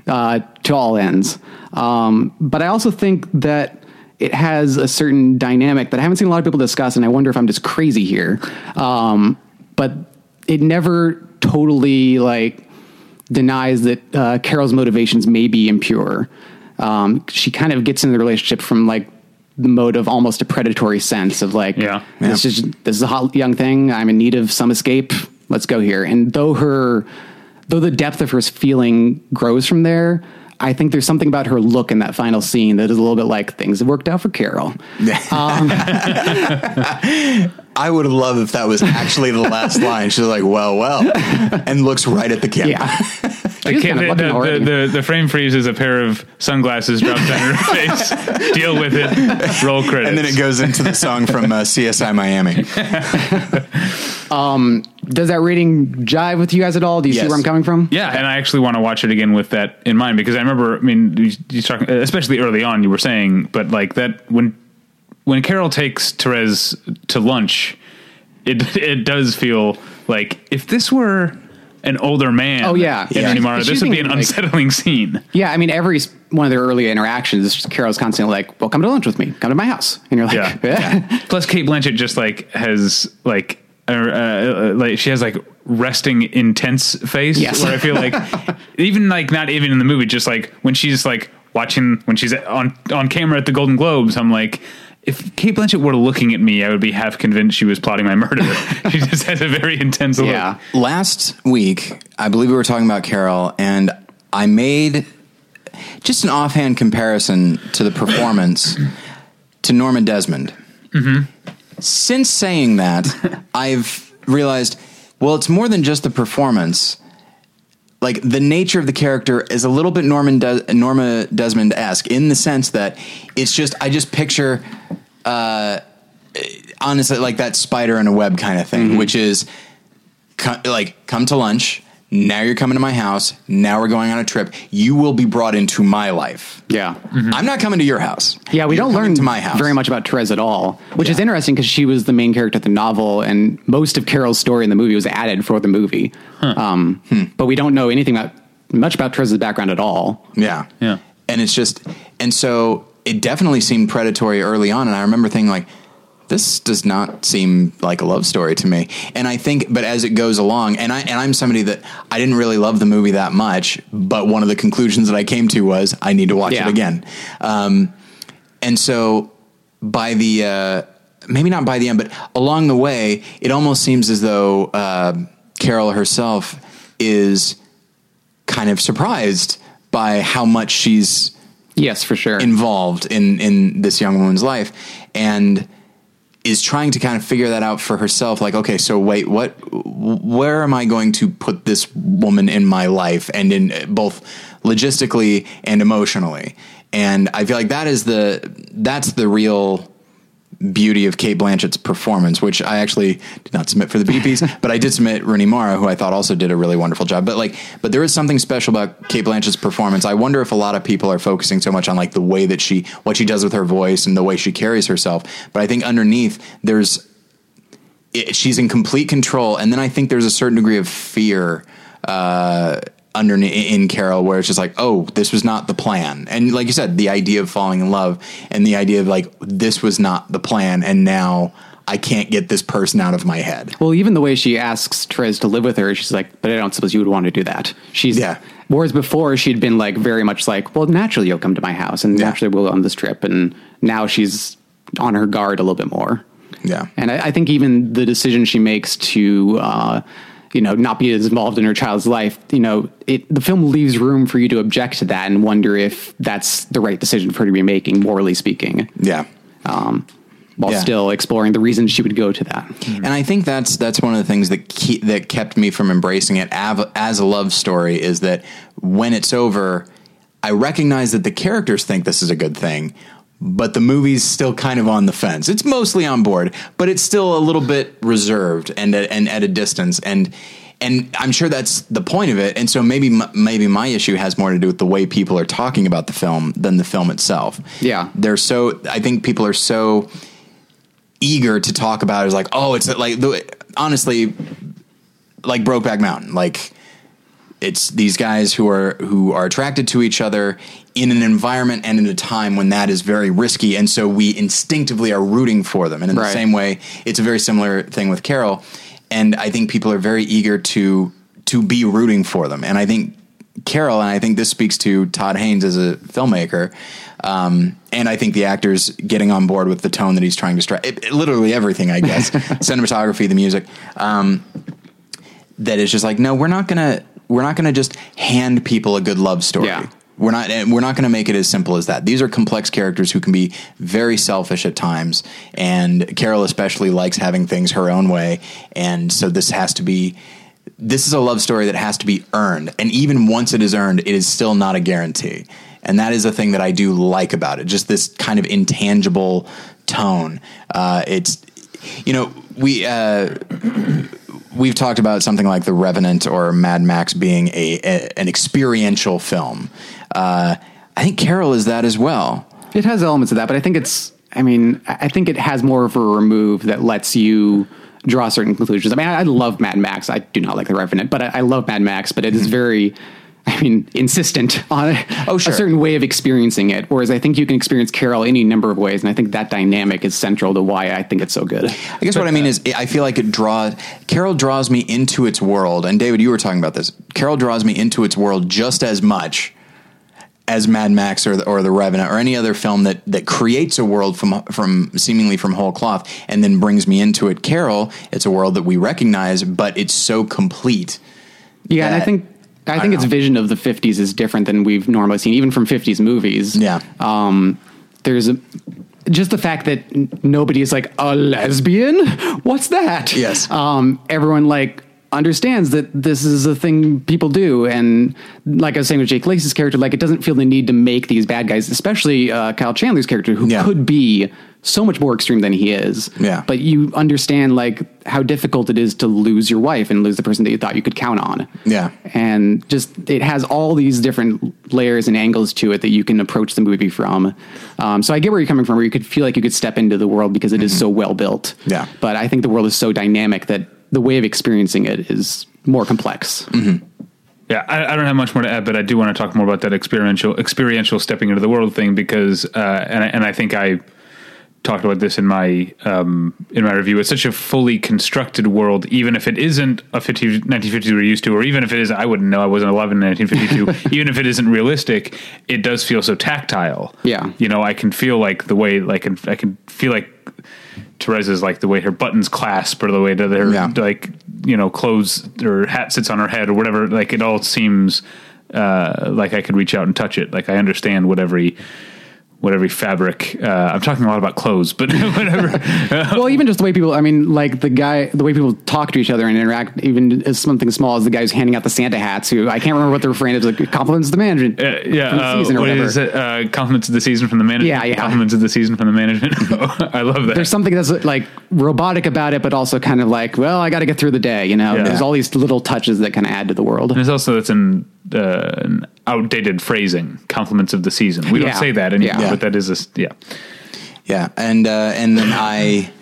to all ends. But I also think that it has a certain dynamic that I haven't seen a lot of people discuss, and I wonder if I'm just crazy here. But it never totally like denies that Carol's motivations may be impure. She kind of gets into the relationship from like the mode of almost a predatory sense of like, this is a hot young thing. I'm in need of some escape. Let's go here. And though the depth of her feeling grows from there, I think there's something about her look in that final scene that is a little bit like, things have worked out for Carol. I would love if that was actually the last line. She's like, well, well, and looks right at the camera. Yeah. The frame freezes, a pair of sunglasses drops on her face. Deal with it. Roll credits. And then it goes into the song from CSI Miami. Does that rating jive with you guys at all? Do you see where I'm coming from? Yeah, and I actually want to watch it again with that in mind, because I remember, I mean, you talking, especially early on, you were saying, but like that when Carol takes Therese to lunch, it does feel like if this were an older man. Oh yeah. This would be an unsettling scene. Yeah. I mean, every one of their early interactions, Carol's constantly like, well, come to lunch with me, come to my house. And you're like, yeah. Plus Kate Blanchett just like has like she has like resting intense face. Yes. Where I feel like even like not even in the movie, just like when she's like watching, when she's on camera at the Golden Globes, I'm like, if Kate Blanchett were looking at me, I would be half convinced she was plotting my murder. She just has a very intense look. Yeah. Last week, I believe we were talking about Carol, and I made just an offhand comparison to the performance to Norma Desmond. Mm-hmm. Since saying that, I've realized, well, it's more than just the performance. Like, the nature of the character is a little bit Norma Desmond-esque in the sense that it's just, I just picture, honestly, like that spider in a web kind of thing, mm-hmm. which is come to lunch. Now you're coming to my house. Now we're going on a trip. You will be brought into my life. Yeah. Mm-hmm. I'm not coming to your house. Yeah. We don't learn to my house very much about Therese at all, which is interesting because she was the main character of the novel and most of Carol's story in the movie was added for the movie. Huh. But we don't know anything much about Therese's background at all. Yeah. Yeah. And it's just, and so it definitely seemed predatory early on. And I remember thinking like, this does not seem like a love story to me. And I think, but as it goes along, and I'm somebody that I didn't really love the movie that much, but one of the conclusions that I came to was I need to watch it again. And so by the, maybe not by the end, but along the way, it almost seems as though Carol herself is kind of surprised by how much she's involved in this young woman's life. And is trying to kind of figure that out for herself. Like, okay, so wait, where am I going to put this woman in my life? And in both logistically and emotionally. And I feel like that's the real beauty of Kate Blanchett's performance, which I actually did not submit for the BPs, but I did submit Rooney Mara, who I thought also did a really wonderful job. But there is something special about Kate Blanchett's performance. I wonder if a lot of people are focusing so much on like the way that what she does with her voice and the way she carries herself. But I think underneath she's in complete control. And then I think there's a certain degree of fear, in Carol, where it's just like, oh, this was not the plan. And like you said, the idea of falling in love and the idea of like, this was not the plan. And now I can't get this person out of my head. Well, even the way she asks Therese to live with her, she's like, but I don't suppose you would want to do that. Whereas before she'd been like, very much like, well, naturally you'll come to my house and naturally we'll go on this trip. And now she's on her guard a little bit more. Yeah. And I think even the decision she makes to, not be as involved in her child's life, the film leaves room for you to object to that and wonder if that's the right decision for her to be making, morally speaking. Yeah. While still exploring the reasons she would go to that. And I think that's one of the things that kept me from embracing it as a love story, is that when it's over, I recognize that the characters think this is a good thing, but the movie's still kind of on the fence. It's mostly on board, but it's still a little bit reserved and at a distance. And I'm sure that's the point of it. And so maybe my issue has more to do with the way people are talking about the film than the film itself. Yeah. I think people are so eager to talk about it. It's like, oh, it's like, honestly, like Brokeback Mountain, like, it's these guys who are attracted to each other in an environment and in a time when that is very risky. And so we instinctively are rooting for them. And in the same way, it's a very similar thing with Carol. And I think people are very eager to be rooting for them. And I think Carol, and I think this speaks to Todd Haynes as a filmmaker. And I think the actors getting on board with the tone that he's trying to strike, literally everything, I guess, cinematography, the music, that is just like, no, we're not going to just hand people a good love story. Yeah. We're not going to make it as simple as that. These are complex characters who can be very selfish at times, and Carol especially likes having things her own way, and so this is a love story that has to be earned, and even once it is earned, it is still not a guarantee. And that is the thing that I do like about it, just this kind of intangible tone. We've talked about something like The Revenant or Mad Max being an experiential film. I think Carol is that as well. It has elements of that, but I think it has more of a remove that lets you draw certain conclusions. I mean, I love Mad Max. I do not like The Revenant, but I love Mad Max, but it is very... insistent on a certain way of experiencing it. Whereas I think you can experience Carol any number of ways. And I think that dynamic is central to why I think it's so good. I feel like Carol draws me into its world. And David, you were talking about this. Carol draws me into its world just as much as Mad Max or The Revenant or any other film that creates a world from seemingly whole cloth and then brings me into it. Carol, it's a world that we recognize, but it's so complete. Yeah. And I think its vision of the 50s is different than we've normally seen, even from 50s movies. Yeah. There's just the fact that nobody is like, a lesbian? What's that? Yes. Everyone understands that this is a thing people do. And like I was saying with Jake Lacy's character, it doesn't feel the need to make these bad guys, especially Kyle Chandler's character, who could be so much more extreme than he is. Yeah. But you understand how difficult it is to lose your wife and lose the person that you thought you could count on. Yeah. And just, it has all these different layers and angles to it that you can approach the movie from. So I get where you're coming from, where you could feel like you could step into the world because it is so well built. Yeah. But I think the world is so dynamic that the way of experiencing it is more complex. Mm-hmm. Yeah, I don't have much more to add, but I do want to talk more about that experiential stepping into the world thing because, and I think I talked about this in my review. It's such a fully constructed world, even if it isn't a 1950s we're used to, or even if it is, I wouldn't know, I wasn't 11 in 1952, even if it isn't realistic, it does feel so tactile. Yeah. You know, I can feel I can feel Therese's the way her buttons clasp or the way that her clothes or hat sits on her head or whatever, it all seems I could reach out and touch it. I understand what every fabric, I'm talking a lot about clothes, but whatever. Well, even just the way people, the way people talk to each other and interact, even as something small as the guy who's handing out the Santa hats, who I can't remember what they're referring to, compliments of the management. Compliments of the season from the management. Yeah. Compliments of the season from the management. I love that. There's something that's robotic about it, but also kind of I got to get through the day, you know, there's all these little touches that kind of add to the world. And there's also, that's an outdated phrasing, compliments of the season. We don't say that anymore. Yeah. But that is and then I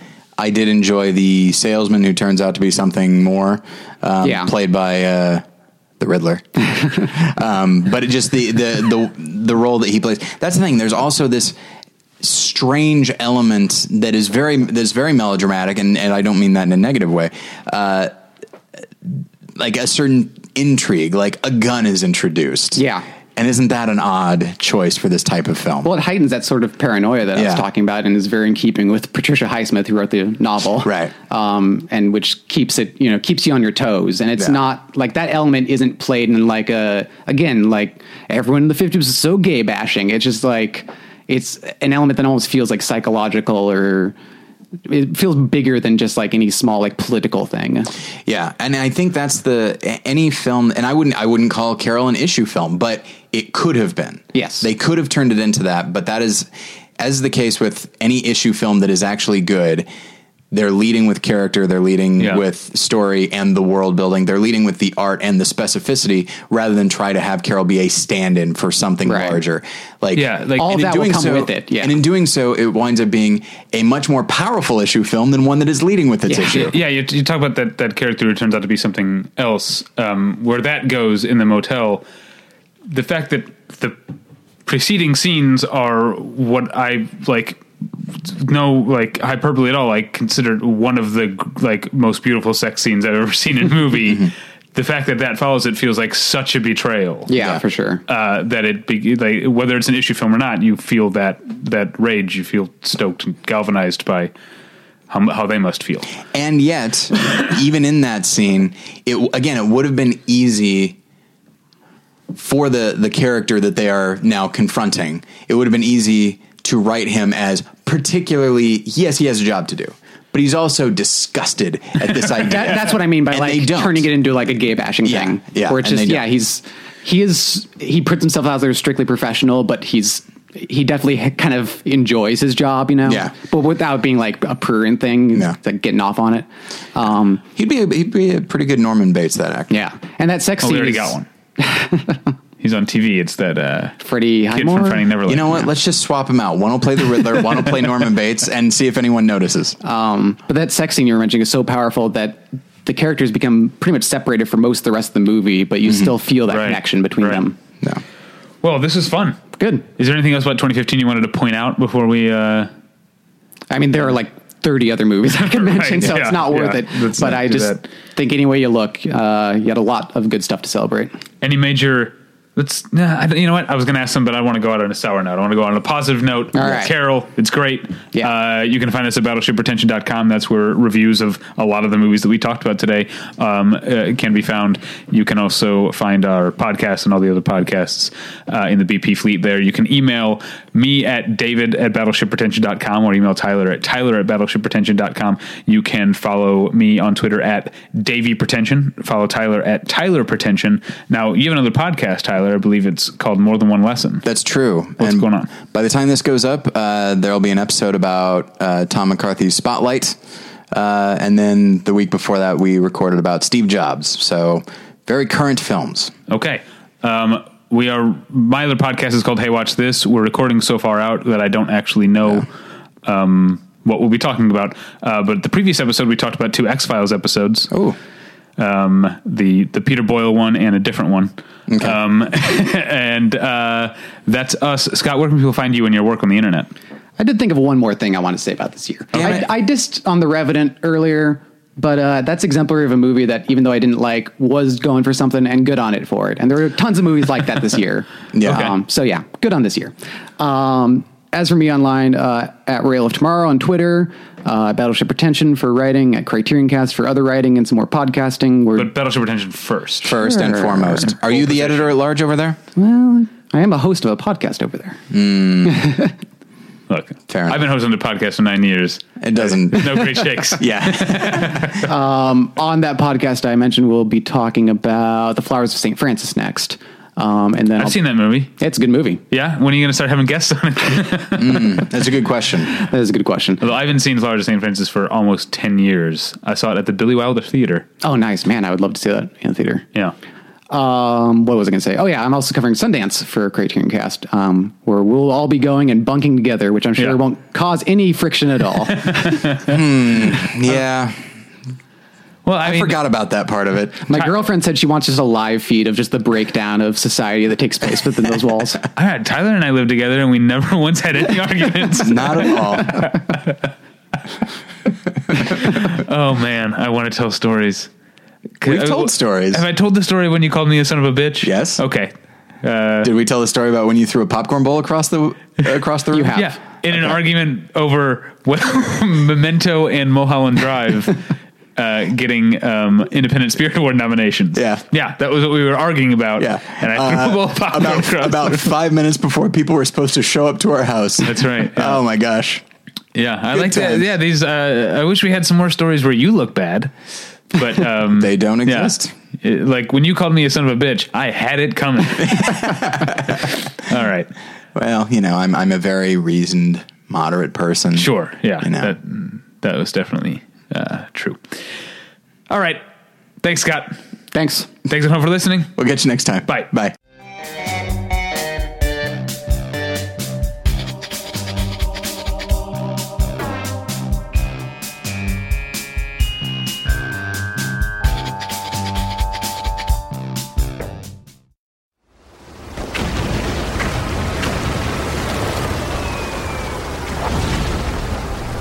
did enjoy the salesman who turns out to be something more, played by the Riddler. But it just the role that he plays. That's the thing. There's also this strange element that is very melodramatic, and I don't mean that in a negative way. Like a certain intrigue, like a gun is introduced. Yeah. And isn't that an odd choice for this type of film? Well, it heightens that sort of paranoia that I was talking about and is very in keeping with Patricia Highsmith, who wrote the novel. Right. And which keeps you on your toes. And it's not that element isn't played in everyone in the 50s was so gay bashing. It's just it's an element that almost feels psychological, or it feels bigger than just any small political thing. Yeah. And I think that's any film, and I wouldn't call Carol an issue film, but it could have been. Yes. They could have turned it into that, but that is, as the case with any issue film that is actually good, they're leading with character, they're leading with story and the world building, they're leading with the art and the specificity, rather than try to have Carol be a stand-in for something larger. All of that will come with it. Yeah. And in doing so, it winds up being a much more powerful issue film than one that is leading with its issue. Yeah, you talk about that character who turns out to be something else. Where that goes in the motel, the fact that the preceding scenes are what I hyperbole at all, considered one of the most beautiful sex scenes I've ever seen in a movie. The fact that follows it feels like such a betrayal. Yeah, for sure. That it whether it's an issue film or not, you feel that rage. You feel stoked and galvanized by how they must feel. And yet, even in that scene, it would have been easy for the character that they are now confronting. It would have been easy to write him as particularly, yes, he has a job to do, but he's also disgusted at this idea. That's what I mean by and like turning it into like a gay bashing thing. Yeah. Where it's just, he puts himself out there as strictly professional, but he definitely kind of enjoys his job, you know? Yeah. But without being like a prurient thing, like getting off on it. He'd be a pretty good Norman Bates, that actor. Yeah. And that sex scene. Oh, we already got one. He's on TV. It's that Freddie kid Highmore? From Finding Neverland. You know what? Yeah. Let's just swap him out. One will play the Riddler, one will play Norman Bates, and see if anyone notices. But that sex scene you were mentioning is so powerful that the characters become pretty much separated from most of the rest of the movie, but you still feel that connection between them. Yeah. Well, this is fun. Good. Is there anything else about 2015 you wanted to point out before we... I mean, there are like 30 other movies I could mention, so it's not worth it. Let's but I just think any way you look, you had a lot of good stuff to celebrate. Any major... you know what? I was going to ask them, but I want to go out on a sour note. I want to go out on a positive note. All right. Carol, it's great. Yeah. You can find us at BattleshipPretension.com. That's where reviews of a lot of the movies that we talked about today can be found. You can also find our podcast and all the other podcasts in the BP fleet there. You can email me at david@battleshippretension.com or email Tyler at tyler@battleshippretension.com. You can follow me on Twitter at DavyPretension. Follow Tyler at TylerPretension. Now, you have another podcast, Tyler. I believe it's called More Than One Lesson. That's true. What's going on? By the time this goes up, there'll be an episode about Tom McCarthy's Spotlight. And then the week before that, we recorded about Steve Jobs. So very current films. Okay. My other podcast is called Hey Watch This. We're recording so far out that I don't actually know... Yeah. What we'll be talking about. But the previous episode, we talked about two X-Files episodes. Oh, the Peter Boyle one and a different one. Okay. And that's us. Scott, where can people find you and your work on the internet? I did think of one more thing I want to say about this year. I dissed on The Revenant earlier, but that's exemplary of a movie that, even though I didn't like, was going for something and good on it for it. And there are tons of movies like that this year. Yeah. Okay. So yeah, good on this year. As for me online, at Rail of Tomorrow on Twitter, Battleship Pretension for writing, at Criterion Cast for other writing and some more podcasting. But Battleship Pretension first. First and foremost. Are you the editor at large over there? Well, I am a host of a podcast over there. Look, fair enough. I've been hosting the podcast for 9 years. It doesn't. No great shakes. Yeah. On that podcast I mentioned, we'll be talking about The Flowers of St. Francis next. And then I've seen that movie. It's a good movie. Yeah. When are you going to start having guests on it? That's a good question. That is a good question. Although I haven't seen Flowers of St. Francis for almost 10 years. I saw it at the Billy Wilder Theater. Oh, nice, man. I would love to see that in the theater. Yeah. What was I going to say? Oh yeah. I'm also covering Sundance for Criterion Cast, where we'll all be going and bunking together, which I'm sure won't cause any friction at all. Yeah. Well, I forgot about that part of it. My girlfriend said she wants just a live feed of just the breakdown of society that takes place within those walls. Tyler and I lived together and we never once had any arguments. Not at all. Oh, man. I want to tell stories. We've told stories. Have I told the story when you called me a son of a bitch? Yes. Okay. Did we tell the story about when you threw a popcorn bowl across the room? You have. Yeah. In an argument over Memento and Mulholland Drive. Getting Independent Spirit Award nominations. Yeah, that was what we were arguing about. Yeah, and I threw a bowl about 5 minutes before people were supposed to show up to our house. That's right. Yeah. Oh my gosh. Yeah, I good like time. That. Yeah, these. I wish we had some more stories where you look bad, but they don't exist. Yeah. Like when you called me a son of a bitch, I had it coming. All right. Well, you know, I'm a very reasoned, moderate person. Sure. Yeah. You know. That was definitely. True. All right. Thanks, Scott. Thanks everyone for listening. We'll get you next time. Bye.